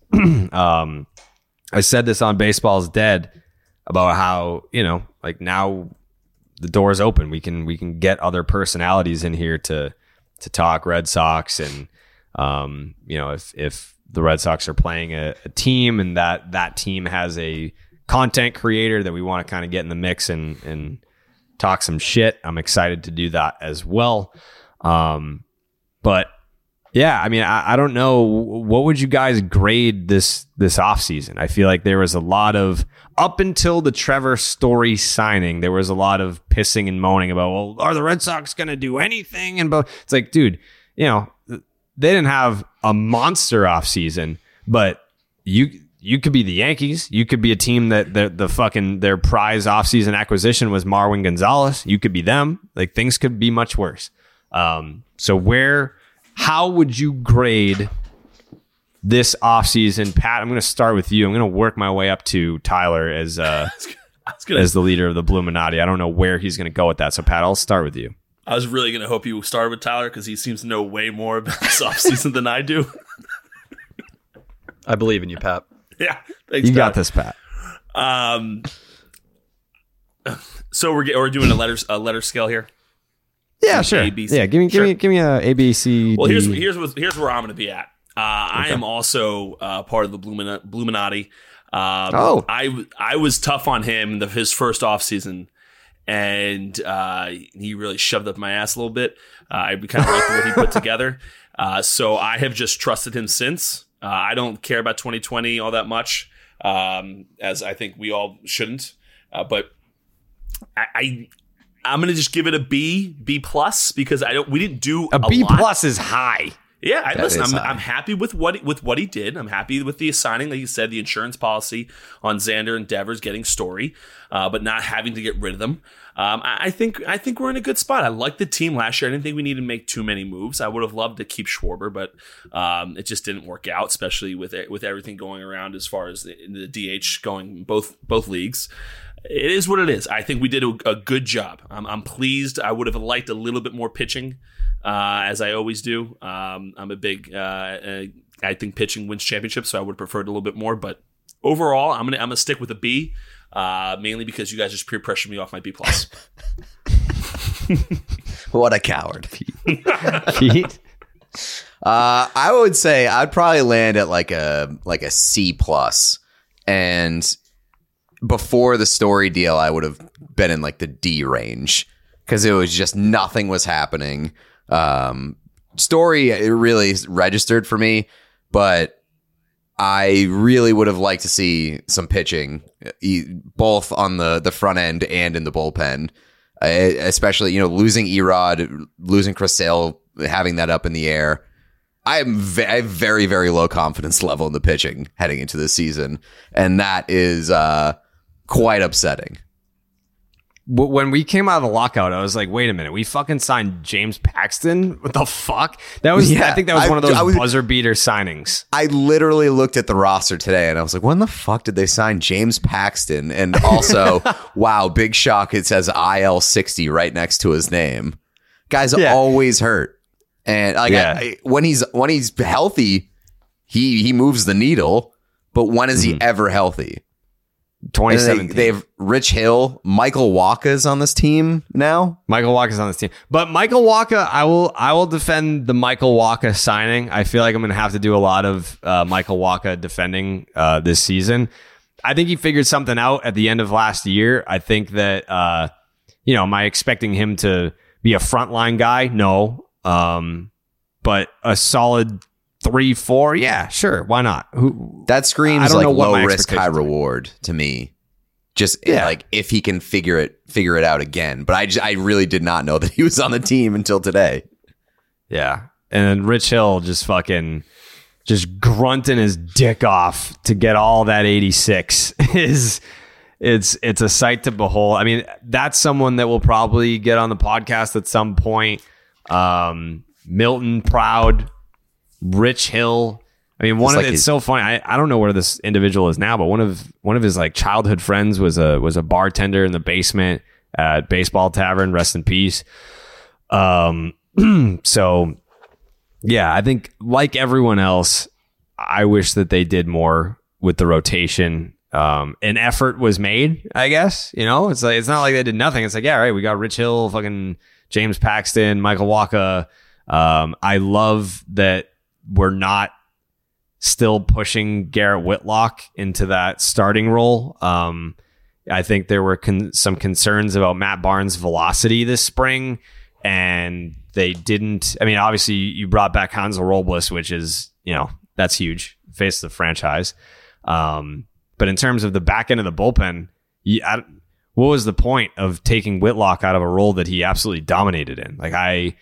um, I said this on Baseball's Dead about how, you know, like now the door is open. We can we can get other personalities in here to to talk Red Sox, and um, you know, if if the Red Sox are playing a, a team and that that team has a content creator that we want to kind of get in the mix and and talk some shit, I'm excited to do that as well. Um, but yeah, I mean, I, I don't know. What would you guys grade this this offseason? I feel like there was a lot of, up until the Trevor Story signing, there was a lot of pissing and moaning about, well, are the Red Sox going to do anything? And but it's like, dude, you know, they didn't have a monster offseason, but you you could be the Yankees. You could be a team that the, the fucking their prize offseason acquisition was Marwin Gonzalez. You could be them. Like, things could be much worse. Um, so where... How would you grade this offseason? Pat, I'm going to start with you. I'm going to work my way up to Tyler as uh, gonna, as the leader of the Bloominati. I don't know where he's going to go with that. So, Pat, I'll start with you. I was really going to hope you started with Tyler because he seems to know way more about this offseason than I do. I believe in you, Pat. Yeah. Thanks, you Tyler. Got this, Pat. Um, so we're, we're doing a letter, a letter scale here. Yeah, sure. A B C. Yeah, give me, give sure. me, give me a A B C. Well, here's here's what, here's where I'm going to be at. Uh, okay. I am also uh, part of the Bloominati. Um, oh, I I was tough on him the, his first offseason, and uh, he really shoved up my ass a little bit. Uh, I kind of liked what he put together, uh, so I have just trusted him since. Uh, I don't care about twenty twenty all that much, um, as I think we all shouldn't. Uh, but I. I I'm gonna just give it a B, B plus, because I don't. We didn't do a, a B lot. Plus is high. Yeah, I, listen, I'm, high. I'm happy with what with what he did. I'm happy with the assigning, like you said, the insurance policy on Xander and Devers, getting Story, uh, but not having to get rid of them. Um, I, I think I think we're in a good spot. I liked the team last year. I didn't think we needed to make too many moves. I would have loved to keep Schwarber, but um, it just didn't work out, especially with with everything going around as far as the, the D H going both both leagues. It is what it is. I think we did a, a good job. I'm, I'm pleased. I would have liked a little bit more pitching, uh, as I always do. Um, I'm a big, uh, uh, I think pitching wins championships, so I would have preferred a little bit more. But overall, I'm gonna I'm gonna stick with a B, uh, mainly because you guys just peer pressured me off my B plus. What a coward, Pete. Pete. Uh, I would say I'd probably land at like a like a C plus, and. Before the Story deal, I would have been in like the D range because it was just nothing was happening. Um, Story, it really registered for me, but I really would have liked to see some pitching, both on the, the front end and in the bullpen, I, especially, you know, losing Erod, losing Chris Sale, having that up in the air. I am ve- I have very, very low confidence level in the pitching heading into this season, and that is uh, quite upsetting. When we came out of the lockout, I was like, wait a minute, we fucking signed James Paxton? What the fuck? That was, yeah, I think that was I, one of those was, buzzer beater signings. I literally looked at the roster today and I was like, when the fuck did they sign James Paxton? And also, wow, big shock. It says I L sixty right next to his name. Guys yeah. always hurt. And like yeah. I, I, when he's when he's healthy, he he moves the needle. But when is mm-hmm. he ever healthy? twenty seventeen. They, they have Rich Hill, Michael Wacha is on this team now. Michael Wacha is on this team, but Michael Wacha, I will I will defend the Michael Wacha signing. I feel like I'm going to have to do a lot of uh, Michael Wacha defending uh, this season. I think he figured something out at the end of last year. I think that uh, you know, am I expecting him to be a frontline guy? No. Um, but a solid three, four. Yeah, sure. Why not? Who, that screams like low risk, high reward to me. Just yeah. like if he can figure it, figure it out again. But I just, I really did not know that he was on the team until today. Yeah. And then Rich Hill just fucking just grunting his dick off to get all that eighty-six is, It's it's a sight to behold. I mean, that's someone that will probably get on the podcast at some point. Um, Milton Proud, Rich Hill. I mean, one it's of like it's his, so funny. I, I don't know where this individual is now, but one of one of his like childhood friends was a was a bartender in the basement at Baseball Tavern. Rest in peace. Um, so yeah, I think like everyone else, I wish that they did more with the rotation. Um, an effort was made, I guess. You know, it's like it's not like they did nothing. It's like, yeah, right. We got Rich Hill, fucking James Paxton, Michael Wacha. Um, I love that we're not still pushing Garrett Whitlock into that starting role. Um, I think there were con- some concerns about Matt Barnes' velocity this spring, and they didn't. I mean, obviously, you brought back Hansel Robles, which is, you know, that's huge, face of the franchise. Um, But in terms of the back end of the bullpen, you, I, what was the point of taking Whitlock out of a role that he absolutely dominated in? Like, I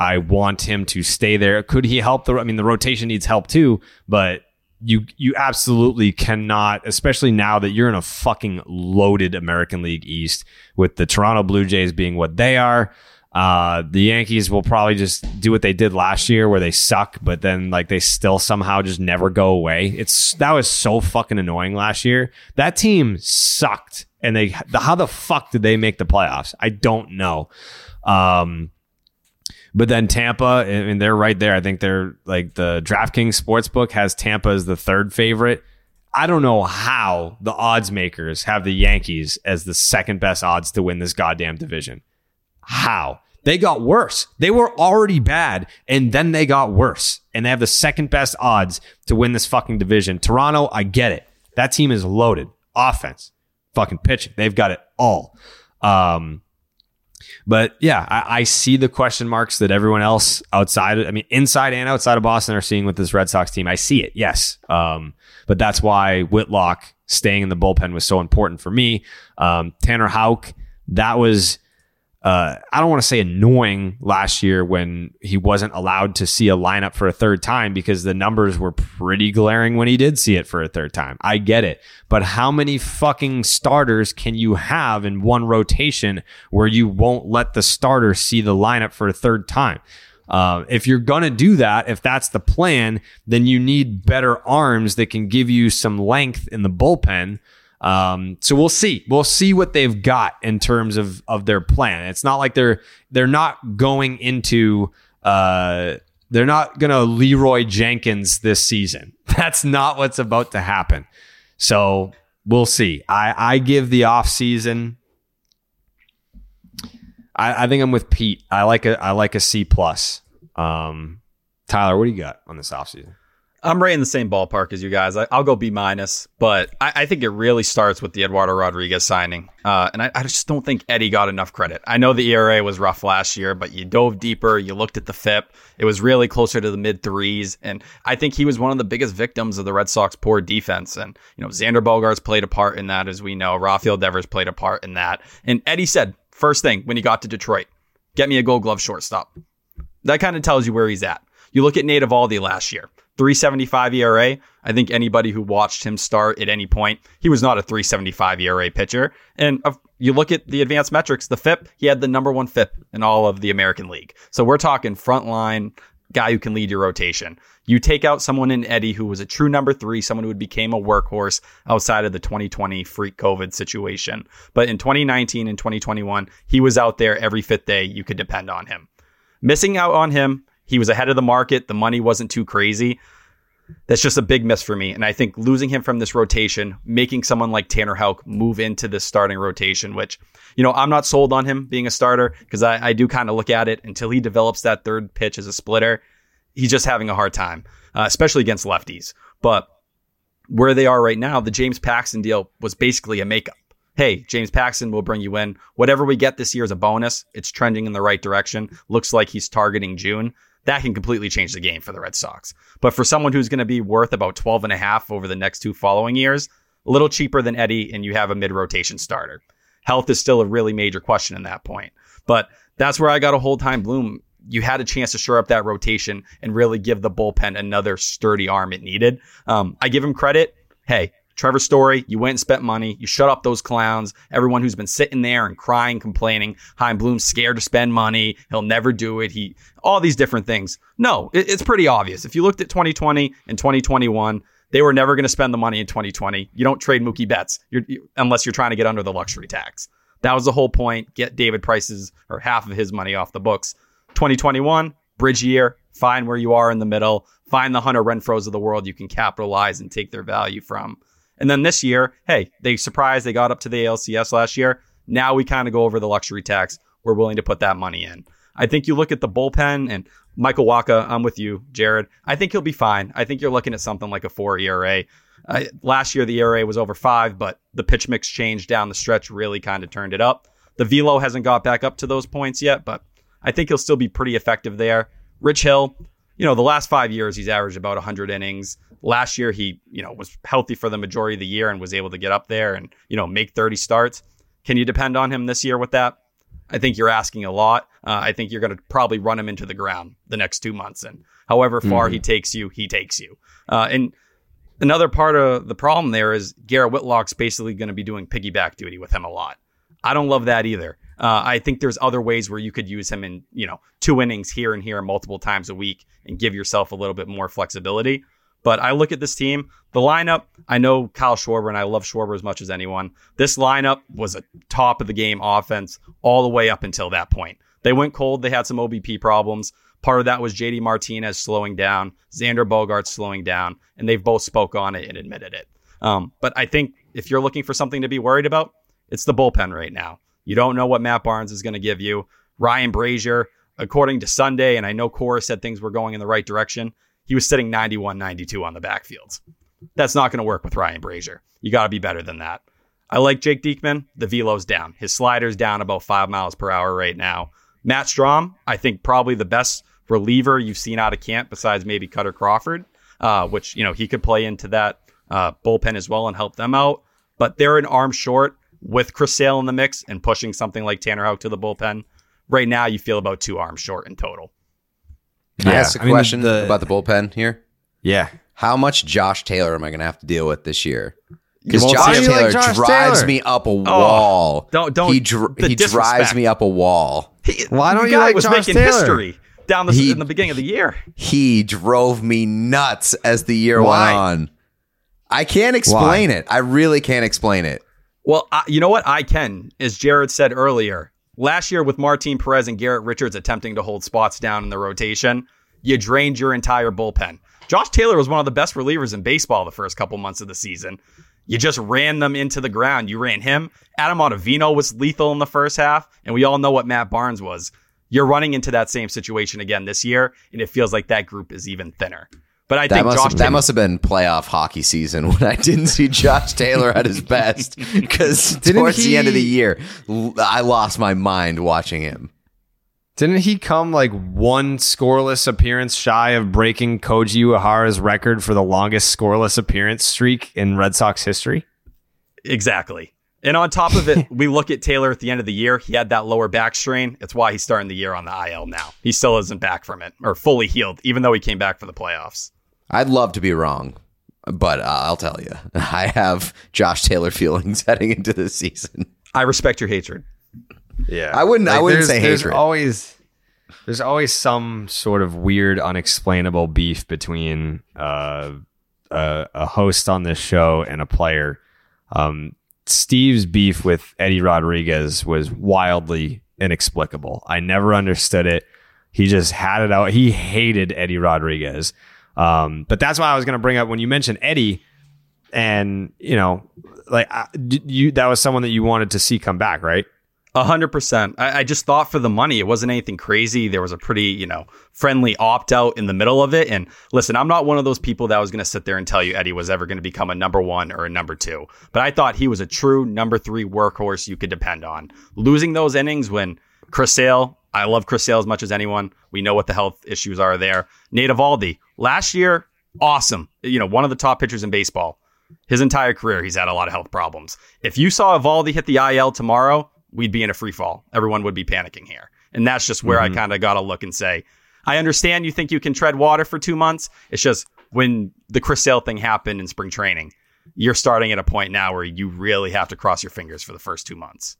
I want him to stay there. Could he help? The? I mean, the rotation needs help too, but you you absolutely cannot, especially now that you're in a fucking loaded American League East with the Toronto Blue Jays being what they are. Uh, the Yankees will probably just do what they did last year where they suck, but then like they still somehow just never go away. It's that was so fucking annoying last year. That team sucked, and they the, how the fuck did they make the playoffs? I don't know. Um, but then Tampa, I mean, they're right there. I think they're like the DraftKings Sportsbook has Tampa as the third favorite. I don't know how the odds makers have the Yankees as the second best odds to win this goddamn division. How? They got worse. They were already bad, and then they got worse. And they have the second best odds to win this fucking division. Toronto, I get it. That team is loaded. Offense, fucking pitching. They've got it all. Um, but yeah, I, I see the question marks that everyone else outside, I mean, inside and outside of Boston are seeing with this Red Sox team. I see it, yes. Um, but that's why Whitlock staying in the bullpen was so important for me. Um, Tanner Houck, that was... Uh, I don't want to say annoying last year when he wasn't allowed to see a lineup for a third time because the numbers were pretty glaring when he did see it for a third time. I get it. But how many fucking starters can you have in one rotation where you won't let the starter see the lineup for a third time? Uh, if you're going to do that, if that's the plan, then you need better arms that can give you some length in the bullpen. Um, so we'll see, we'll see what they've got in terms of, of their plan. It's not like they're, they're not going into, uh, they're not going to Leroy Jenkins this season. That's not what's about to happen. So we'll see. I, I give the off season. I, I think I'm with Pete. I like a, I like a C plus. Um, Tyler, what do you got on this off season? I'm right in the same ballpark as you guys. I, I'll go B minus, but I, I think it really starts with the Eduardo Rodriguez signing. Uh, and I, I just don't think Eddie got enough credit. I know the E R A was rough last year, but you dove deeper. You looked at the F I P. It was really closer to the mid threes. And I think he was one of the biggest victims of the Red Sox poor defense. And, you know, Xander Bogaerts played a part in that, as we know. Rafael Devers played a part in that. And Eddie said, first thing when he got to Detroit, get me a gold glove shortstop. That kind of tells you where he's at. You look at Nate Eovaldi last year. three seventy-five E R A. I think anybody who watched him start at any point, he was not a three seventy-five E R A pitcher. And uh, you look at the advanced metrics, the F I P, he had the number one F I P in all of the American League. So we're talking frontline guy who can lead your rotation. You take out someone in Eddie who was a true number three, someone who became a workhorse outside of the twenty twenty freak COVID situation. But in twenty nineteen and twenty twenty-one, he was out there every fifth day. You could depend on him. Missing out on him, he was ahead of the market. The money wasn't too crazy. That's just a big miss for me. And I think losing him from this rotation, making someone like Tanner Houck move into this starting rotation, which, you know, I'm not sold on him being a starter because I, I do kind of look at it until he develops that third pitch as a splitter. He's just having a hard time, uh, especially against lefties. But where they are right now, the James Paxton deal was basically a makeup. Hey, James Paxton will bring you in. Whatever we get this year is a bonus. It's trending in the right direction. Looks like he's targeting June. That can completely change the game for the Red Sox. But for someone who's going to be worth about twelve and a half over the next two following years, a little cheaper than Eddie, and you have a mid-rotation starter. Health is still a really major question in that point. But that's where I got a whole time Bloom. You had a chance to shore up that rotation and really give the bullpen another sturdy arm it needed. Um, I give him credit. Hey, Trevor Story, you went and spent money. You shut up those clowns. Everyone who's been sitting there and crying, complaining, Chaim Bloom's scared to spend money. He'll never do it. He, all these different things. No, it, it's pretty obvious. If you looked at twenty twenty and twenty twenty-one, they were never going to spend the money in twenty twenty. You don't trade Mookie Betts you're, you, unless you're trying to get under the luxury tax. That was the whole point. Get David Price's or half of his money off the books. twenty twenty-one, bridge year. Find where you are in the middle. Find the Hunter Renfroes of the world you can capitalize and take their value from. And then this year, hey, they surprised. They got up to the A L C S last year. Now we kind of go over the luxury tax. We're willing to put that money in. I think you look at the bullpen and Michael Wacha, I'm with you, Jared. I think he'll be fine. I think you're looking at something like a four E R A. Uh, last year, the E R A was over five, but the pitch mix change down the stretch really kind of turned it up. The velo hasn't got back up to those points yet, but I think he'll still be pretty effective there. Rich Hill, you know, the last five years, he's averaged about one hundred innings. Last year, he, you know, was healthy for the majority of the year and was able to get up there and, you know, make thirty starts. Can you depend on him this year with that? I think you're asking a lot. Uh, I think you're going to probably run him into the ground the next two months. And however far mm-hmm. he takes you, he takes you. Uh, and another part of the problem there is Garrett Whitlock's basically going to be doing piggyback duty with him a lot. I don't love that either. Uh, I think there's other ways where you could use him in, you know, two innings here and here multiple times a week and give yourself a little bit more flexibility. But I look at this team, the lineup. I know Kyle Schwarber, and I love Schwarber as much as anyone. This lineup was a top of the game offense all the way up until that point. They went cold. They had some O B P problems. Part of that was J D Martinez slowing down, Xander Bogaerts slowing down, and they've both spoke on it and admitted it. Um, but I think if you're looking for something to be worried about, it's the bullpen right now. You don't know what Matt Barnes is going to give you. Ryan Brazier, according to Sunday, and I know Cora said things were going in the right direction, he was sitting ninety-one, ninety-two on the backfield. That's not going to work with Ryan Brazier. You got to be better than that. I like Jake Diekman. The velo's down. His slider's down about five miles per hour right now. Matt Strom, I think probably the best reliever you've seen out of camp besides maybe Cutter Crawford, uh, which, you know, he could play into that uh, bullpen as well and help them out. But they're an arm short with Chris Sale in the mix and pushing something like Tanner Houck to the bullpen. Right now, you feel about two arms short in total. Can yeah. I ask a question I mean, the, about the bullpen here? Yeah. How much Josh Taylor am I going to have to deal with this year? Because Josh Taylor like Josh drives Taylor. me up a wall. Oh, don't don't. He, dr- he drives me up a wall. He, Why don't you, you like was Josh making Taylor? History down the, he, in the beginning of the year. He drove me nuts as the year Why? went on. I can't explain Why? it. I really can't explain it. Well, I, you know what? I can. As Jared said earlier, last year with Martin Perez and Garrett Richards attempting to hold spots down in the rotation, you drained your entire bullpen. Josh Taylor was one of the best relievers in baseball the first couple months of the season. You just ran them into the ground. You ran him. Adam Ottavino was lethal in the first half, and we all know what Matt Barnes was. You're running into that same situation again this year, and it feels like that group is even thinner. But I that think must, Josh that Taylor, must have been playoff hockey season when I didn't see Josh Taylor at his best because towards he, the end of the year, I lost my mind watching him. Didn't he come like one scoreless appearance shy of breaking Koji Uehara's record for the longest scoreless appearance streak in Red Sox history? Exactly. And on top of it, we look at Taylor at the end of the year. He had that lower back strain. It's why he's starting the year on the I L now. He still isn't back from it or fully healed, even though he came back for the playoffs. I'd love to be wrong, but uh, I'll tell you, I have Josh Taylor feelings heading into this season. I respect your hatred. Yeah, I wouldn't. Like, I wouldn't say there's hatred. Always, there's always some sort of weird, unexplainable beef between uh, uh, a host on this show and a player. Um, Steve's beef with Eddie Rodriguez was wildly inexplicable. I never understood it. He just had it out. He hated Eddie Rodriguez. Um, but that's why I was going to bring up when you mentioned Eddie and, you know, like I, you, that was someone that you wanted to see come back, right? A hundred percent. I just thought for the money, it wasn't anything crazy. There was a pretty, you know, friendly opt out in the middle of it. And listen, I'm not one of those people that was going to sit there and tell you Eddie was ever going to become a number one or a number two, but I thought he was a true number three workhorse you could depend on. Losing those innings when Chris Sale, I love Chris Sale as much as anyone. We know what the health issues are there. Nate Eovaldi, last year, awesome. You know, one of the top pitchers in baseball. His entire career, he's had a lot of health problems. If you saw Eovaldi hit the I L tomorrow, we'd be in a free fall. Everyone would be panicking here. And that's just where mm-hmm. I kind of got to look and say, I understand you think you can tread water for two months. It's just when the Chris Sale thing happened in spring training, you're starting at a point now where you really have to cross your fingers for the first two months.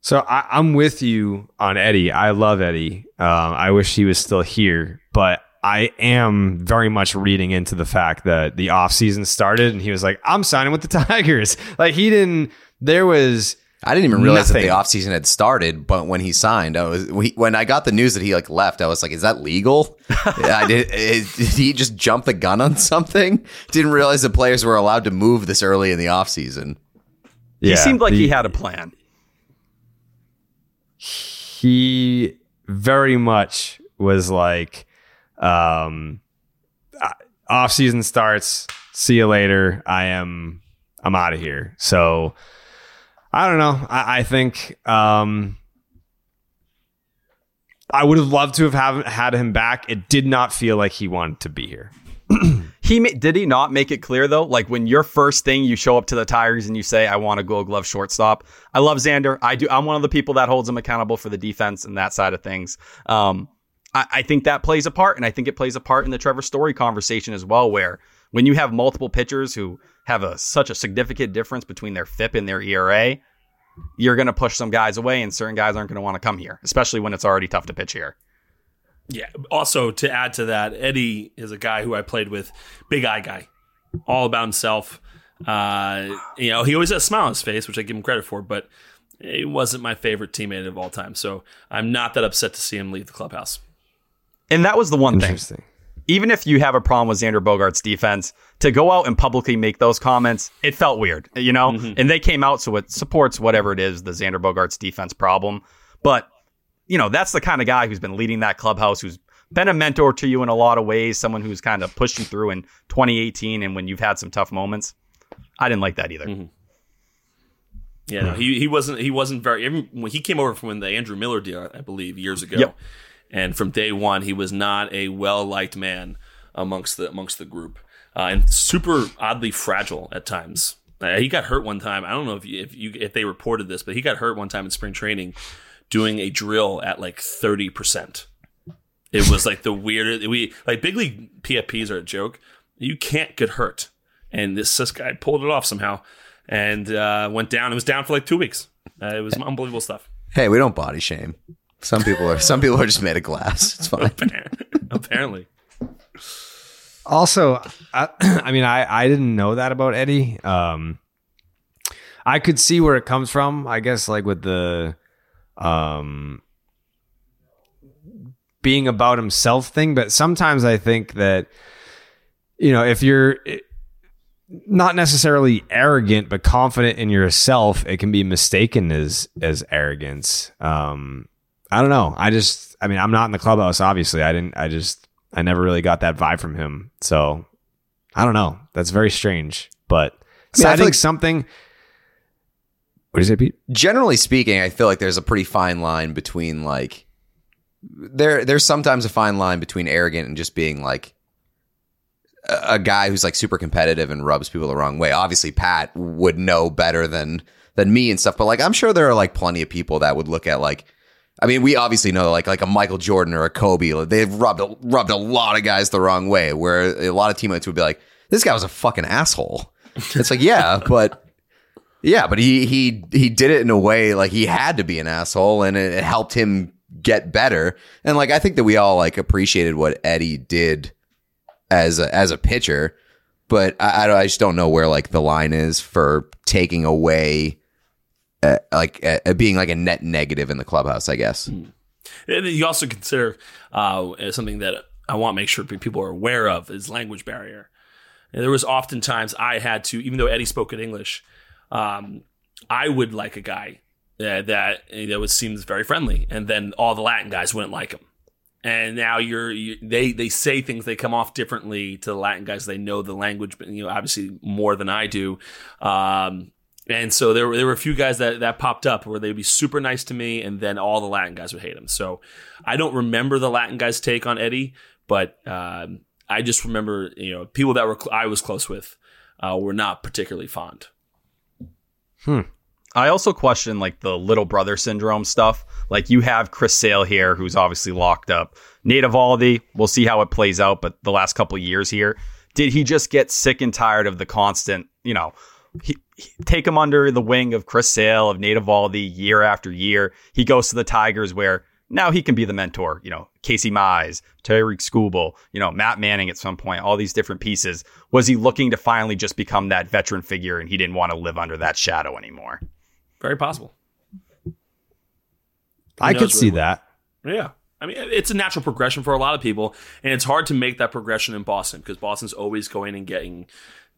So I, I'm with you on Eddie. I love Eddie. Um, I wish he was still here, but I am very much reading into the fact that the offseason started and he was like, I'm signing with the Tigers. Like he didn't, there was I didn't even realize nothing. That the offseason had started, but when he signed, I was we, when I got the news that he like left, I was like, "Is that legal?" I did, it, did he just jump the gun on something? Didn't realize the players were allowed to move this early in the offseason. Yeah, he seemed like the, he had a plan. He very much was like, um, "Offseason starts. See you later. I am. I'm out of here." So. I don't know. I, I think um, I would have loved to have, have had him back. It did not feel like he wanted to be here. He did he not make it clear, though? Like when your first thing, you show up to the Tigers and you say, I want a Gold Glove shortstop. I love Xander. I do. I'm one of the people that holds him accountable for the defense and that side of things. Um, I, I think that plays a part. And I think it plays a part in the Trevor Story conversation as well, where when you have multiple pitchers who have a such a significant difference between their F I P and their E R A, you're going to push some guys away, and certain guys aren't going to want to come here, especially when it's already tough to pitch here. Yeah. Also, to add to that, Eddie is a guy who I played with, big eye guy, all about himself. Uh, you know, he always has a smile on his face, which I give him credit for, but it wasn't my favorite teammate of all time. So I'm not that upset to see him leave the clubhouse. And that was the one thing. Interesting. Even if you have a problem with Xander Bogaerts' defense, to go out and publicly make those comments, it felt weird, you know? Mm-hmm. And they came out, so it supports whatever it is, the Xander Bogaerts' defense problem. But, you know, that's the kind of guy who's been leading that clubhouse, who's been a mentor to you in a lot of ways, someone who's kind of pushed you through in twenty eighteen and when you've had some tough moments. I didn't like that either. Mm-hmm. Yeah, no, he, he wasn't he wasn't very... When he came over from when the Andrew Miller deal, I believe, years ago. Yep. And from day one, he was not a well-liked man amongst the amongst the group, uh, and super oddly fragile at times. Uh, he got hurt one time. I don't know if you, if you if they reported this, but he got hurt one time in spring training doing a drill at like thirty percent. It was like the weirdest. We like big league P F Ps are a joke. You can't get hurt, and this this guy pulled it off somehow and uh, went down. It was down for like two weeks. Uh, it was unbelievable stuff. Hey, we don't body shame. Some people are some people are just made of glass. It's fine. Apparently. Also, I, I mean, I, I didn't know that about Eddie. Um, I could see where it comes from. I guess like with the um, being about himself thing. But sometimes I think that, you know, if you're not necessarily arrogant, but confident in yourself, it can be mistaken as as arrogance. Um I don't know. I just, I mean, I'm not in the clubhouse, obviously. I didn't, I just, I never really got that vibe from him. So I don't know. That's very strange. But I, mean, I, I think like, something, what is it, Pete? Generally speaking, I feel like there's a pretty fine line between like, there, there's sometimes a fine line between arrogant and just being like a, a guy who's like super competitive and rubs people the wrong way. Obviously, Pat would know better than, than me and stuff. But like, I'm sure there are like plenty of people that would look at like, I mean, we obviously know like like a Michael Jordan or a Kobe. They've rubbed a, rubbed a lot of guys the wrong way, where a lot of teammates would be like, "This guy was a fucking asshole." It's like, yeah, but yeah, but he he he did it in a way like he had to be an asshole, and it, it helped him get better. And like I think that we all like appreciated what Eddie did as a, as a pitcher, but I, I just don't know where like the line is for taking away. Uh, like uh, being like a net negative in the clubhouse, I guess. Mm. You also consider uh, something that I want to make sure people are aware of is language barrier. And there was oftentimes I had to, even though Eddie spoke in English, um, I would like a guy uh, that that would seem very friendly, and then all the Latin guys wouldn't like him. And now you're you, they they say things, they come off differently to the Latin guys. They know the language, but you know obviously more than I do. Um, And so there were there were a few guys that, that popped up where they'd be super nice to me, and then all the Latin guys would hate him. So I don't remember the Latin guys' take on Eddie, but uh, I just remember you know people that were cl- I was close with uh, were not particularly fond. Hmm. I also question like the little brother syndrome stuff. Like you have Chris Sale here, who's obviously locked up. Nate Eovaldi, we'll see how it plays out, but the last couple of years here. Did he just get sick and tired of the constant, you know, he, he, take him under the wing of Chris Sale, of Nate Eovaldi year after year? He goes to the Tigers where now he can be the mentor, you know, Casey Mize, Tyreek Skubal, you know, Matt Manning at some point, all these different pieces. Was he looking to finally just become that veteran figure and he didn't want to live under that shadow anymore? Very possible. I could see that. Yeah. I mean, it's a natural progression for a lot of people, and it's hard to make that progression in Boston because Boston's always going and getting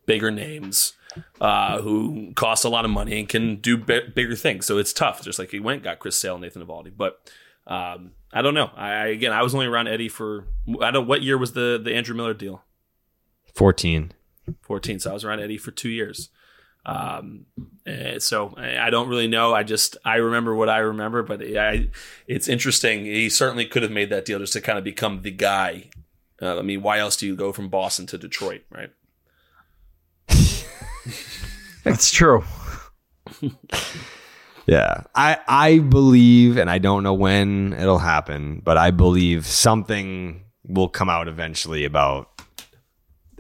bigger names uh, who cost a lot of money and can do b- bigger things. So it's tough. Just like he went and got Chris Sale and Nathan Eovaldi. But um, I don't know. I Again, I was only around Eddie for – I don't what year was the, the Andrew Miller deal? fourteen fourteen So I was around Eddie for two years. Um, so I don't really know. I just, I remember what I remember, but I, it's interesting. He certainly could have made that deal just to kind of become the guy. Uh, I mean, why else do you go from Boston to Detroit, right? That's true. Yeah. I, I believe, and I don't know when it'll happen, but I believe something will come out eventually about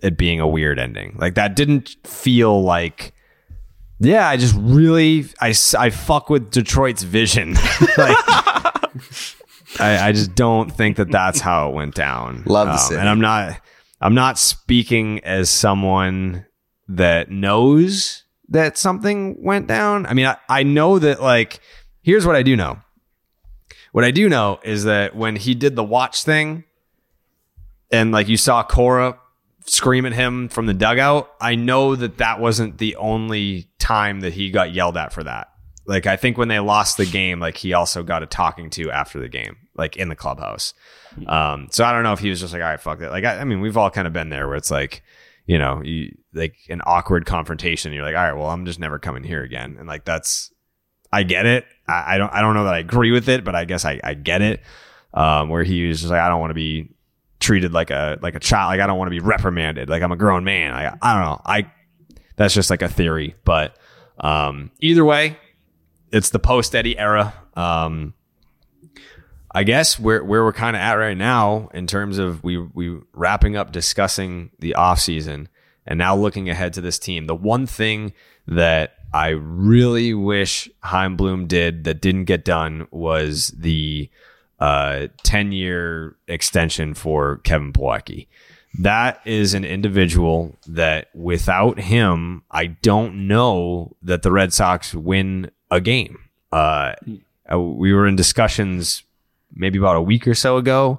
it being a weird ending. Like that didn't feel like, yeah, I just really, I, I fuck with Detroit's vision. Like, I, I just don't think that that's how it went down. Love um, the city. And I'm not, I'm not speaking as someone that knows that something went down. I mean, I, I know that, like, here's what I do know. What I do know is that when he did the watch thing and, like, you saw Cora scream at him from the dugout, I know that that wasn't the only time that he got yelled at for that. Like, I think when they lost the game, like, he also got a talking to after the game, like, in the clubhouse. Um, so I don't know if he was just like, all right, fuck that. Like, I, I mean, we've all kind of been there where it's like, you know, you, like an awkward confrontation. You're like, all right, well, I'm just never coming here again. And like, that's, I get it. I, I don't, I don't know that I agree with it, but I guess I, I get it. Um, where he was just like, I don't want to be treated like a like a child. Like, I don't want to be reprimanded. Like, I'm a grown man. I I don't know. I that's just like a theory. But um, either way, it's the post Eddie era. Um, I guess where where we're kind of at right now in terms of we we wrapping up discussing the offseason and now looking ahead to this team. The one thing that I really wish Chaim Bloom did that didn't get done was the Uh, ten-year extension for Kevin Plawecki. That is an individual that without him, I don't know that the Red Sox win a game. Uh, we were in discussions maybe about a week or so ago.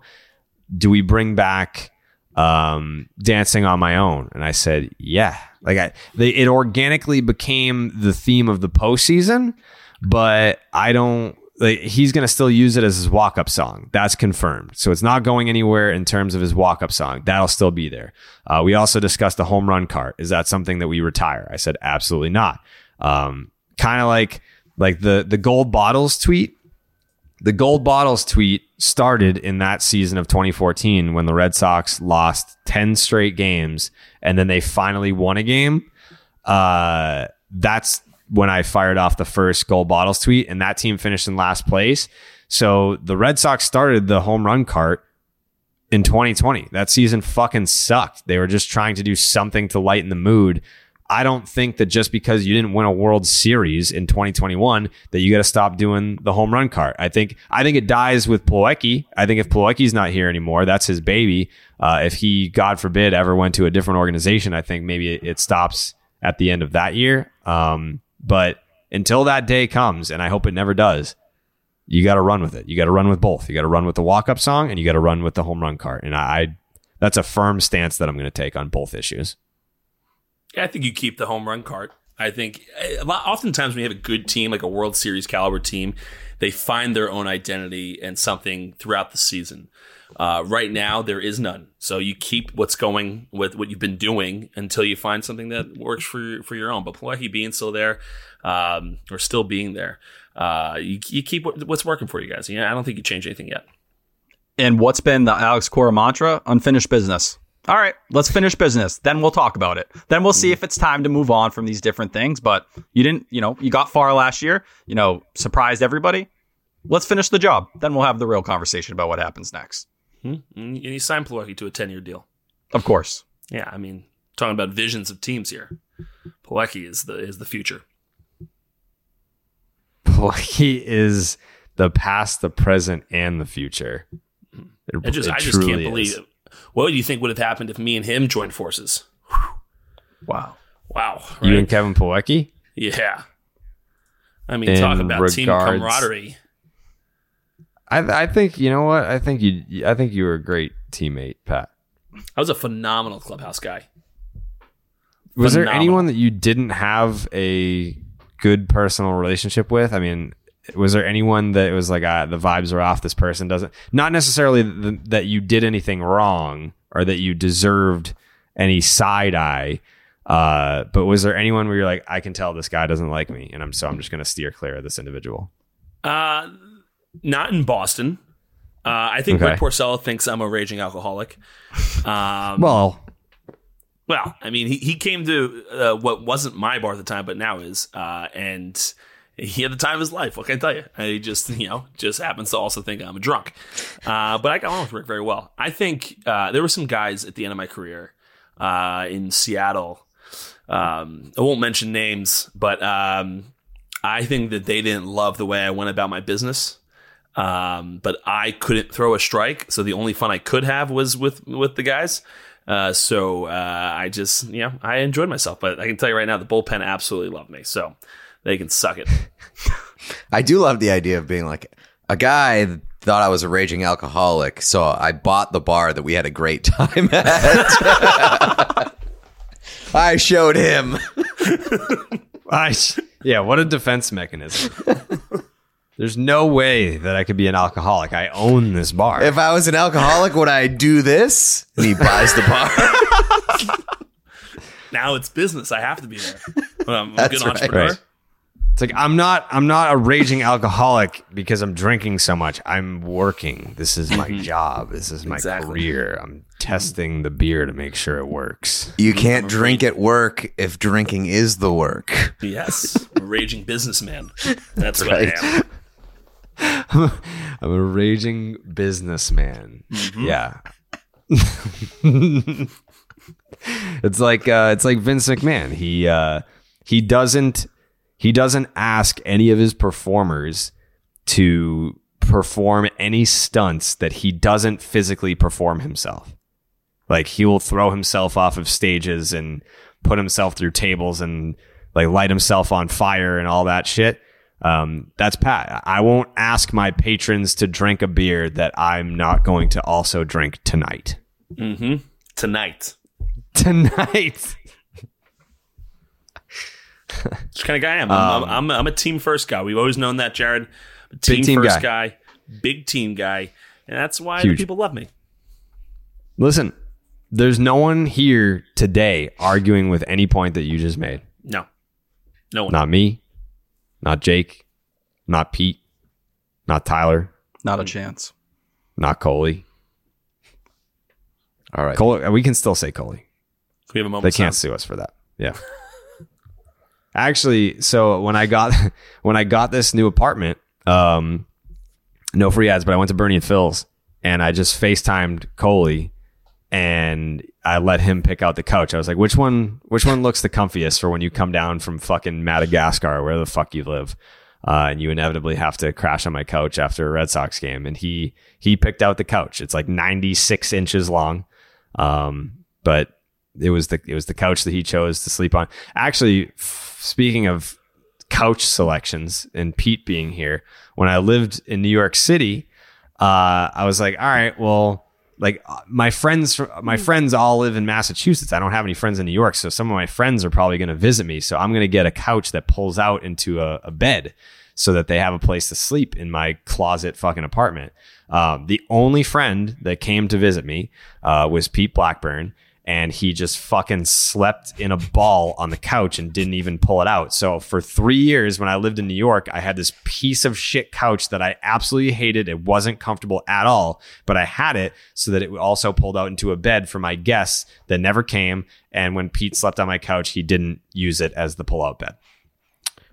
Do we bring back um, Dancing on My Own? And I said, yeah. Like I, they, it organically became the theme of the postseason, but I don't. Like, he's going to still use it as his walk-up song. That's confirmed. So it's not going anywhere in terms of his walk-up song. That'll still be there. Uh, we also discussed the home run cart. Is that something that we retire? I said, absolutely not. Um, kind of like like the the gold bottles tweet. The gold bottles tweet started in that season of twenty fourteen when the Red Sox lost ten straight games and then they finally won a game. Uh, that's when I fired off the first gold bottles tweet, and that team finished in last place. So the Red Sox started the home run cart in twenty twenty. That season fucking sucked. They were just trying to do something to lighten the mood. I don't think that just because you didn't win a World Series in twenty twenty-one that you got to stop doing the home run cart. I think I think it dies with Plawecki. I think if Plawecki's not here anymore, that's his baby. Uh, if he, God forbid, ever went to a different organization, I think maybe it, it stops at the end of that year. Um, But until that day comes, and I hope it never does, you got to run with it. You got to run with both. You got to run with the walk-up song, and you got to run with the home run cart. And I, I that's a firm stance that I'm going to take on both issues. Yeah, I think you keep the home run cart. I think a lot, oftentimes when you have a good team, like a World Series caliber team, they find their own identity and something throughout the season. Uh, right now, there is none. So you keep what's going with what you've been doing until you find something that works for your, for your own. But Plawecki being still there, um, or still being there, uh, you, you keep what, what's working for you guys. You know, I don't think you change anything yet. And what's been the Alex Cora mantra? Unfinished business. All right, let's finish business. Then we'll talk about it. Then we'll see if it's time to move on from these different things. But you didn't, you know, you got far last year, you know, surprised everybody. Let's finish the job. Then we'll have the real conversation about what happens next. And you signed Plawecki to a ten-year deal. Of course. Yeah, I mean, talking about visions of teams here. Plawecki is the is the future. Plawecki is the past, the present, and the future. It, I just, it I just can't believe it. What do you think would have happened if me and him joined forces? Wow. Wow. Right? You and Kevin Plawecki? Yeah. I mean, in talk about regards, team camaraderie. I I think, you know what? I think you I think you were a great teammate, Pat. I was a phenomenal clubhouse guy. Was phenomenal. There anyone that you didn't have a good personal relationship with? I mean, was there anyone that it was like, ah, the vibes are off, this person doesn't... Not necessarily the, that you did anything wrong or that you deserved any side eye, uh, but was there anyone where you're like, I can tell this guy doesn't like me, and I'm so I'm just going to steer clear of this individual? Uh, not in Boston. Uh, I think okay. Rick Porcello thinks I'm a raging alcoholic. Um, well... Well, I mean, he, he came to uh, what wasn't my bar at the time, but now is, uh, and he had the time of his life. What can I tell you? He just, you know, just happens to also think I'm a drunk. Uh, but I got along with Rick very well. I think uh, there were some guys at the end of my career uh, in Seattle. Um, I won't mention names, but um, I think that they didn't love the way I went about my business. Um, but I couldn't throw a strike, so the only fun I could have was with with the guys. Uh, so uh, I just, you know, I enjoyed myself. But I can tell you right now, the bullpen absolutely loved me. So they can suck it. I do love the idea of being like, a guy thought I was a raging alcoholic, so I bought the bar that we had a great time at. I showed him. I sh- yeah, what a defense mechanism. There's no way that I could be an alcoholic. I own this bar. If I was an alcoholic, would I do this? And he buys the bar. Now it's business. I have to be there. I'm a good right. entrepreneur. Right. It's like I'm not. I'm not a raging alcoholic because I'm drinking so much. I'm working. This is my job. This is my exactly. career. I'm testing the beer to make sure it works. You can't drink at work if drinking is the work. Yes, I'm a raging businessman. That's right. What I am. I'm a raging businessman. Mm-hmm. Yeah. It's like uh, it's like Vince McMahon. He uh, he doesn't he doesn't ask any of his performers to perform any stunts that he doesn't physically perform himself. Like, he will throw himself off of stages and put himself through tables and like light himself on fire and all that shit. Um, that's Pat. I won't ask my patrons to drink a beer that I'm not going to also drink tonight. Mm-hmm. Tonight. Tonight. That's the kind of guy I am. Um, I'm, I'm, I'm a team first guy. We've always known that, Jared. Team, team first guy. guy. Big team guy. And that's why the people love me. Listen, there's no one here today arguing with any point that you just made. No. No one. Not me. Not Jake, not Pete, not Tyler. Not a chance. Not Coley. All right. Coley, we can still say Coley. We have a moment. They can't sue us for that. Yeah. Actually, so when I got when I got this new apartment, um, no free ads, but I went to Bernie and Phil's and I just FaceTimed Coley and I let him pick out the couch. I was like, which one which one looks the comfiest for when you come down from fucking Madagascar, where the fuck you live, uh, and you inevitably have to crash on my couch after a Red Sox game. And he he picked out the couch. It's like ninety-six inches long. Um, but it was the it was the couch that he chose to sleep on. Actually, f- speaking of couch selections and Pete being here, when I lived in New York City, uh, I was like, all right, well, like my friends, my friends all live in Massachusetts. I don't have any friends in New York. So some of my friends are probably going to visit me. So I'm going to get a couch that pulls out into a, a bed so that they have a place to sleep in my closet fucking apartment. Um, the only friend that came to visit me uh, was Pete Blackburn. And he just fucking slept in a ball on the couch and didn't even pull it out. So for three years when I lived in New York, I had this piece of shit couch that I absolutely hated. It wasn't comfortable at all, but I had it so that it also pulled out into a bed for my guests that never came. And when Pete slept on my couch, he didn't use it as the pull-out bed.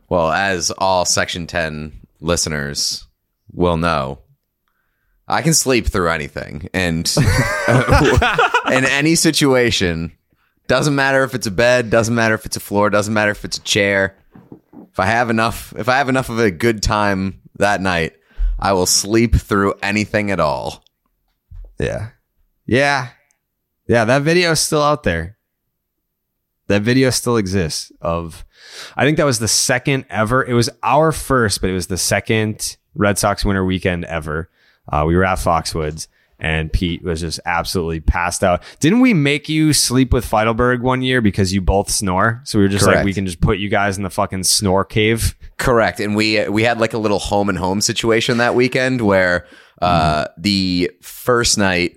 Well, as all Section ten listeners will know, I can sleep through anything and uh, in any situation, Doesn't matter if it's a bed. Doesn't matter if it's a floor. Doesn't matter if it's a chair. If I have enough, if I have enough of a good time that night, I will sleep through anything at all. Yeah. Yeah. Yeah. That video is still out there. That video still exists of, I think that was the second ever. It was our first, but it was the second Red Sox winter weekend ever. Uh, we were at Foxwoods and Pete was just absolutely passed out. Didn't we make you sleep with Feidelberg one year because you both snore? So we were just Correct. Like, we can just put you guys in the fucking snore cave. Correct. And we, we had like a little home and home situation that weekend where uh, mm-hmm. the first night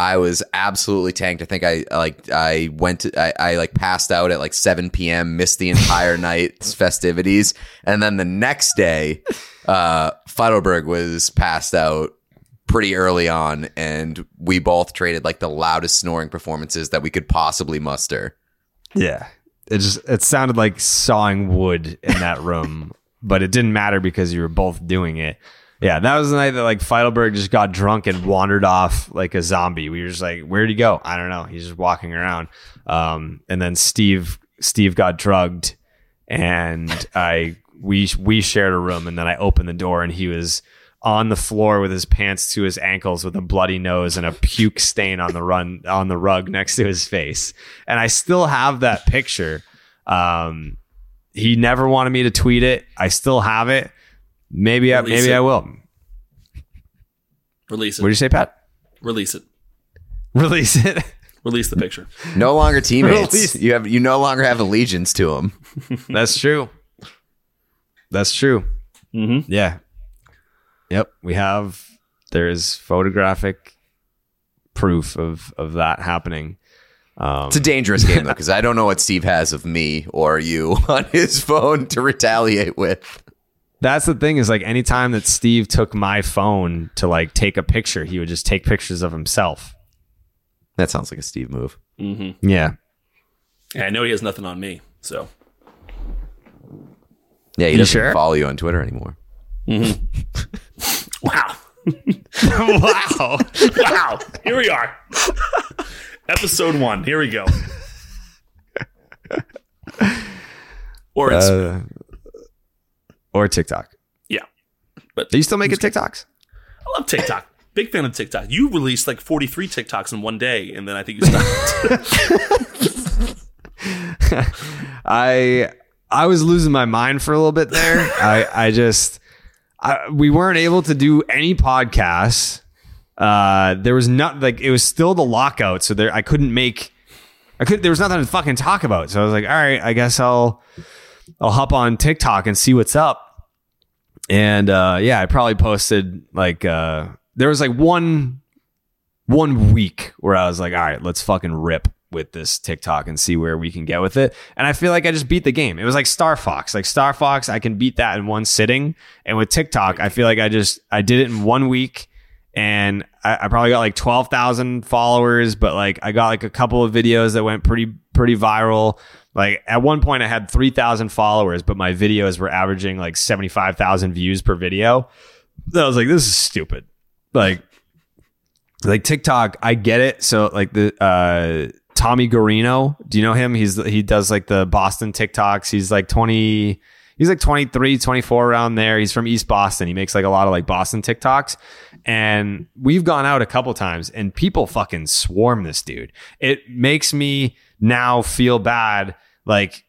I was absolutely tanked. I think I like I went to I, I like passed out at like seven p.m., missed the entire night's festivities. And then the next day, uh, Feidelberg was passed out pretty early on. And we both traded like the loudest snoring performances that we could possibly muster. Yeah, it just it sounded like sawing wood in that room, but it didn't matter because you were both doing it. Yeah, that was the night that like Feidelberg just got drunk and wandered off like a zombie. We were just like, where'd he go? I don't know. He's just walking around. Um, and then Steve Steve got drugged and I we we shared a room, and then I opened the door and he was on the floor with his pants to his ankles with a bloody nose and a puke stain on the run on the rug next to his face. And I still have that picture. Um, he never wanted me to tweet it. I still have it. Maybe I, maybe it. I will. Release it. What did you say, Pat? Release it. Release it. Release the picture. No longer teammates. Release. You have you no longer have allegiance to them. That's true. That's true. Mm-hmm. Yeah. Yep. We have. There is photographic proof of of that happening. Um, it's a dangerous game though, because I don't know what Steve has of me or you on his phone to retaliate with. That's the thing is like anytime that Steve took my phone to like take a picture, he would just take pictures of himself. That sounds like a Steve move. Mm-hmm. Yeah. Yeah. I know he has nothing on me. So. Yeah. He you doesn't sure? follow you on Twitter anymore. Mm-hmm. Wow. Wow. Wow. Here we are. Episode one. Here we go. Or it's. Uh, Or TikTok. Yeah. But are you still making TikToks? I love TikTok. Big fan of TikTok. You released like forty-three TikToks in one day, and then I think you stopped. I I was losing my mind for a little bit there. I, I just, I, we weren't able to do any podcasts. Uh, there was not, like, it was still the lockout, so there I couldn't make, I could there was nothing to fucking talk about. So I was like, all right, I guess I'll... I'll hop on TikTok and see what's up. And uh, yeah, I probably posted like uh, there was like one one week where I was like, all right, let's fucking rip with this TikTok and see where we can get with it. And I feel like I just beat the game. It was like Star Fox, like Star Fox. I can beat that in one sitting. And with TikTok, I feel like I just I did it in one week. And I, I probably got like twelve thousand followers, but like I got like a couple of videos that went pretty, pretty viral. Like at one point I had three thousand followers, but my videos were averaging like seventy-five thousand views per video. So I was like, this is stupid. Like, like TikTok, I get it. So like the, uh, Tommy Guarino, do you know him? He's, he does like the Boston TikToks. He's like twenty, he's like twenty-three, twenty-four around there. He's from East Boston. He makes like a lot of like Boston TikToks. And we've gone out a couple times and people fucking swarm this dude. It makes me now feel bad. Like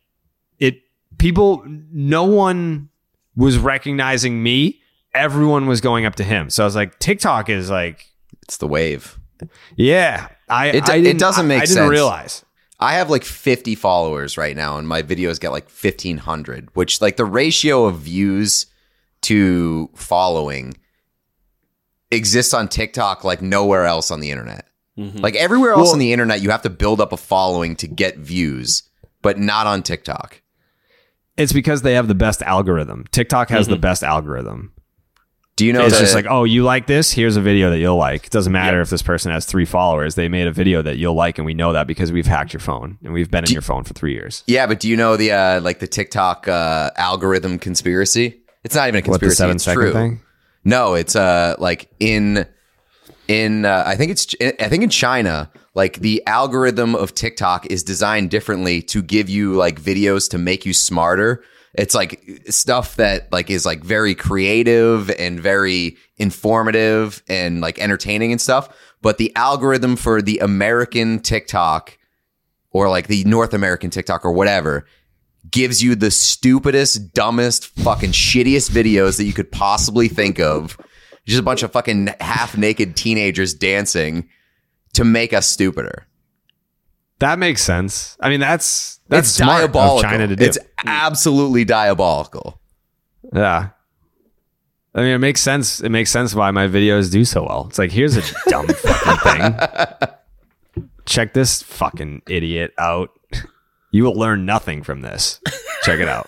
it, people, no one was recognizing me. Everyone was going up to him. So I was like, TikTok is like, it's the wave. Yeah. I, it, I it doesn't make I, I sense. I didn't realize. I have like fifty followers right now and my videos got like fifteen hundred, which like the ratio of views to following exists on TikTok like nowhere else on the internet. Mm-hmm. Like everywhere else well, on the internet, you have to build up a following to get views, but not on TikTok. It's because they have the best algorithm. TikTok has mm-hmm. the best algorithm. Do you know it's that, just like, oh, you like this? Here's a video that you'll like. It doesn't matter yeah. if this person has three followers. They made a video that you'll like, and we know that because we've hacked your phone and we've been do, in your phone for three years. Yeah, but do you know the uh, like the TikTok uh, algorithm conspiracy? It's not even a conspiracy. What, the seven it's second true. Thing? No, it's uh like in in uh, I think it's I think in China. Like, the algorithm of TikTok is designed differently to give you like videos to make you smarter. It's like stuff that like is like very creative and very informative and like entertaining and stuff. But the algorithm for the American TikTok or like the North American TikTok or whatever gives you the stupidest, dumbest, fucking shittiest videos that you could possibly think of. Just a bunch of fucking half naked teenagers dancing to make us stupider. That makes sense. I mean, that's that's it's smart diabolical. Of China to do. It's absolutely diabolical. Yeah. I mean, it makes sense. It makes sense why my videos do so well. It's like, here's a dumb fucking thing. Check this fucking idiot out. You will learn nothing from this. Check it out.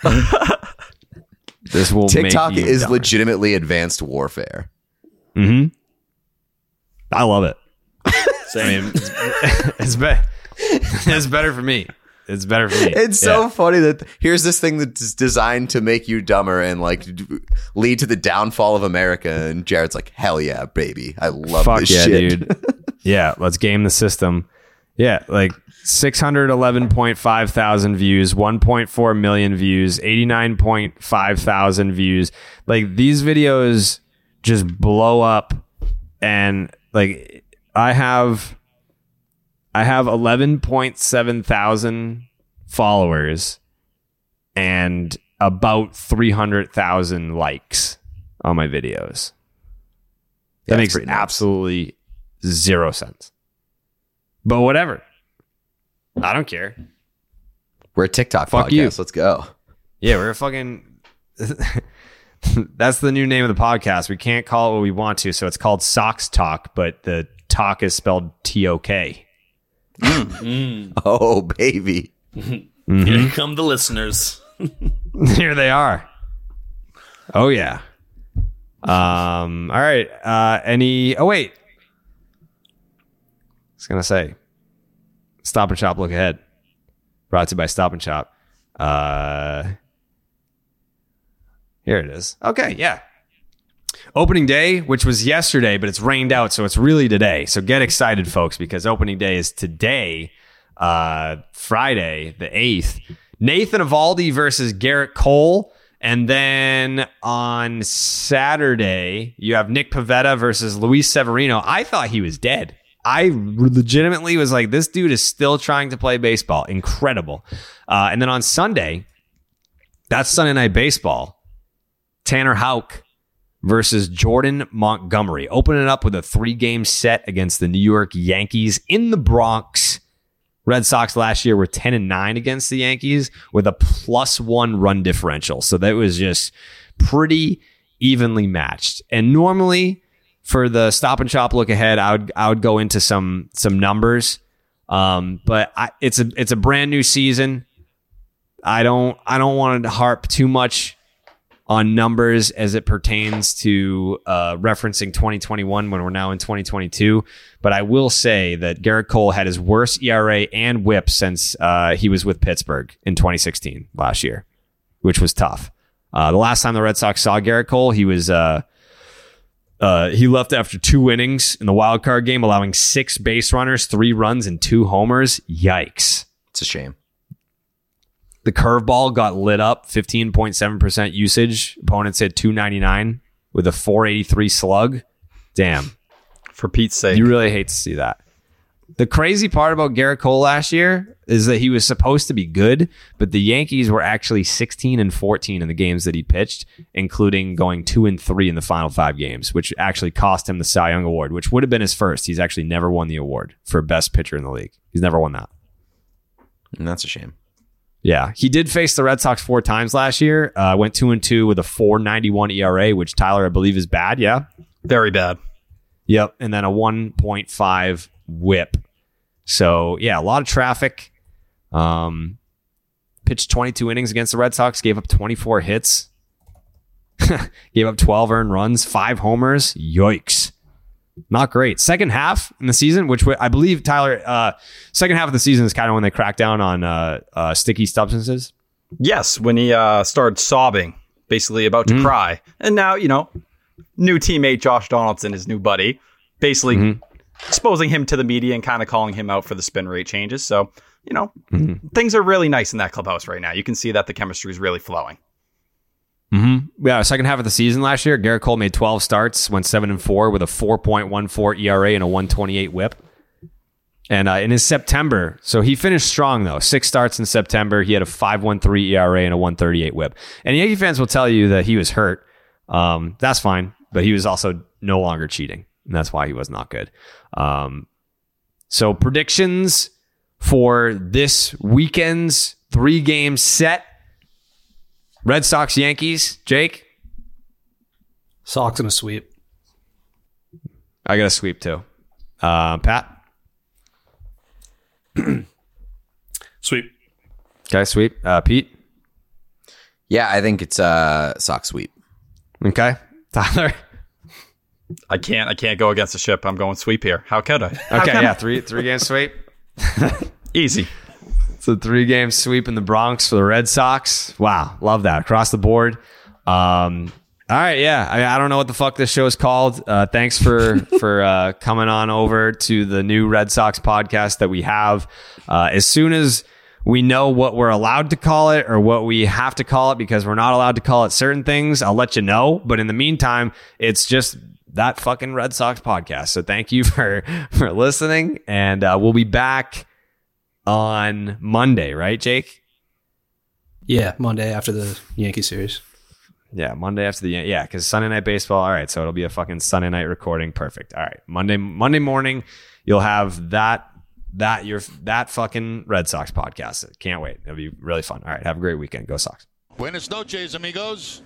This will TikTok make you is dumber. Legitimately advanced warfare. Hmm. I love it. Same. I mean, it's, it's better. It's better for me. It's better for me. It's so yeah. funny that here's this thing that's designed to make you dumber and like lead to the downfall of America. And Jared's like, hell yeah, baby, I love Fuck this yeah, shit, dude. Yeah, let's game the system. Yeah, like six hundred eleven point five thousand views, one point four million views, eighty-nine point five thousand views. Like, these videos just blow up. And like, I have, I have eleven point seven thousand followers and about three hundred thousand likes on my videos. That yeah, makes absolutely nuts. Zero sense. But whatever. I don't care. We're a TikTok Fuck podcast. You. Let's go. Yeah, we're a fucking... That's the new name of the podcast. We can't call it what we want to, so it's called Socks Talk, but the talk is spelled T O K. Mm. Oh, baby. Mm-hmm. Here come the listeners. Here they are. Oh, yeah. Um. All right. Uh. Any... Oh, wait. I was going to say, Stop and Shop, look ahead. Brought to you by Stop and Shop. Uh, here it is. Okay, yeah. Opening day, which was yesterday, but it's rained out, so it's really today. So get excited, folks, because opening day is today, uh, Friday, the eighth. Nate Eovaldi versus Gerrit Cole. And then on Saturday, you have Nick Pivetta versus Luis Severino. I thought he was dead. I legitimately was like, this dude is still trying to play baseball. Incredible. Uh, and then on Sunday, that's Sunday Night Baseball. Tanner Houck versus Jordan Montgomery. Opening it up with a three-game set against the New York Yankees in the Bronx. Red Sox last year were ten and nine against the Yankees with a plus one run differential. So that was just pretty evenly matched. And normally... for the Stop and Shop look ahead, I would I would go into some some numbers, um, but I, it's a it's a brand new season. I don't I don't want to harp too much on numbers as it pertains to uh, referencing twenty twenty-one when we're now in twenty twenty-two. But I will say that Gerrit Cole had his worst E R A and WHIP since uh, he was with Pittsburgh in twenty sixteen last year, which was tough. Uh, the last time the Red Sox saw Gerrit Cole, he was. Uh, Uh, he left after two innings in the wild card game, allowing six base runners, three runs, and two homers. Yikes. It's a shame. The curveball got lit up, fifteen point seven percent usage. Opponents hit two ninety-nine with a four eighty-three slug. Damn. For Pete's sake. You really hate to see that. The crazy part about Gerrit Cole last year is that he was supposed to be good, but the Yankees were actually sixteen and fourteen in the games that he pitched, including going two and three in the final five games, which actually cost him the Cy Young Award, which would have been his first. He's actually never won the award for best pitcher in the league. He's never won that. And that's a shame. Yeah. He did face the Red Sox four times last year. Uh, went two and two with a four ninety-one E R A, which Tyler, I believe, is bad. Yeah. Very bad. Yep. And then a one point five WHIP. So, yeah, a lot of traffic. Um, pitched twenty-two innings against the Red Sox, gave up twenty-four hits, gave up twelve earned runs, five homers. Yikes. Not great. Second half in the season, which I believe, Tyler, uh, second half of the season is kind of when they crack down on uh, uh, sticky substances. Yes, when he uh, started sobbing, basically about to mm-hmm. cry. And now, you know, new teammate Josh Donaldson, his new buddy, basically... Mm-hmm. exposing him to the media and kind of calling him out for the spin rate changes. So, you know, mm-hmm. things are really nice in that clubhouse right now. You can see that the chemistry is really flowing. Mm-hmm. Yeah, second half of the season last year, Gerrit Cole made twelve starts, went seven and four with a four point one four E R A and a one twenty-eight whip. And uh, in his September, so he finished strong, though. Six starts in September. He had a five point one three E R A and a one thirty-eight whip. And Yankee fans will tell you that he was hurt. Um, that's fine. But he was also no longer cheating. And that's why he was not good. Um, so predictions for this weekend's three-game set. Red Sox, Yankees. Jake? Sox in a sweep. I got a sweep, too. Uh, Pat? Sweep. Okay, sweep. Uh, Pete? Yeah, I think it's a uh, Sox sweep. Okay. Tyler? I can't I can't go against the ship. I'm going sweep here. How could I? How okay, yeah, I? three three game sweep. Easy. It's a three game sweep in the Bronx for the Red Sox. Wow, love that. Across the board. Um, all right, yeah. I mean, I don't know what the fuck this show is called. Uh, thanks for for uh, coming on over to the new Red Sox podcast that we have. Uh, as soon as we know what we're allowed to call it or what we have to call it because we're not allowed to call it certain things, I'll let you know. But in the meantime, it's just that fucking Red Sox podcast. So thank you for, for listening. And uh, we'll be back on Monday, right, Jake? Yeah, Monday after the Yankee series. Yeah, Monday after the Yan- yeah, because Sunday night baseball. All right, so it'll be a fucking Sunday night recording. Perfect. All right, Monday Monday morning, you'll have that that your that fucking Red Sox podcast. Can't wait. It'll be really fun. All right, have a great weekend. Go Sox. Buenas noches, amigos.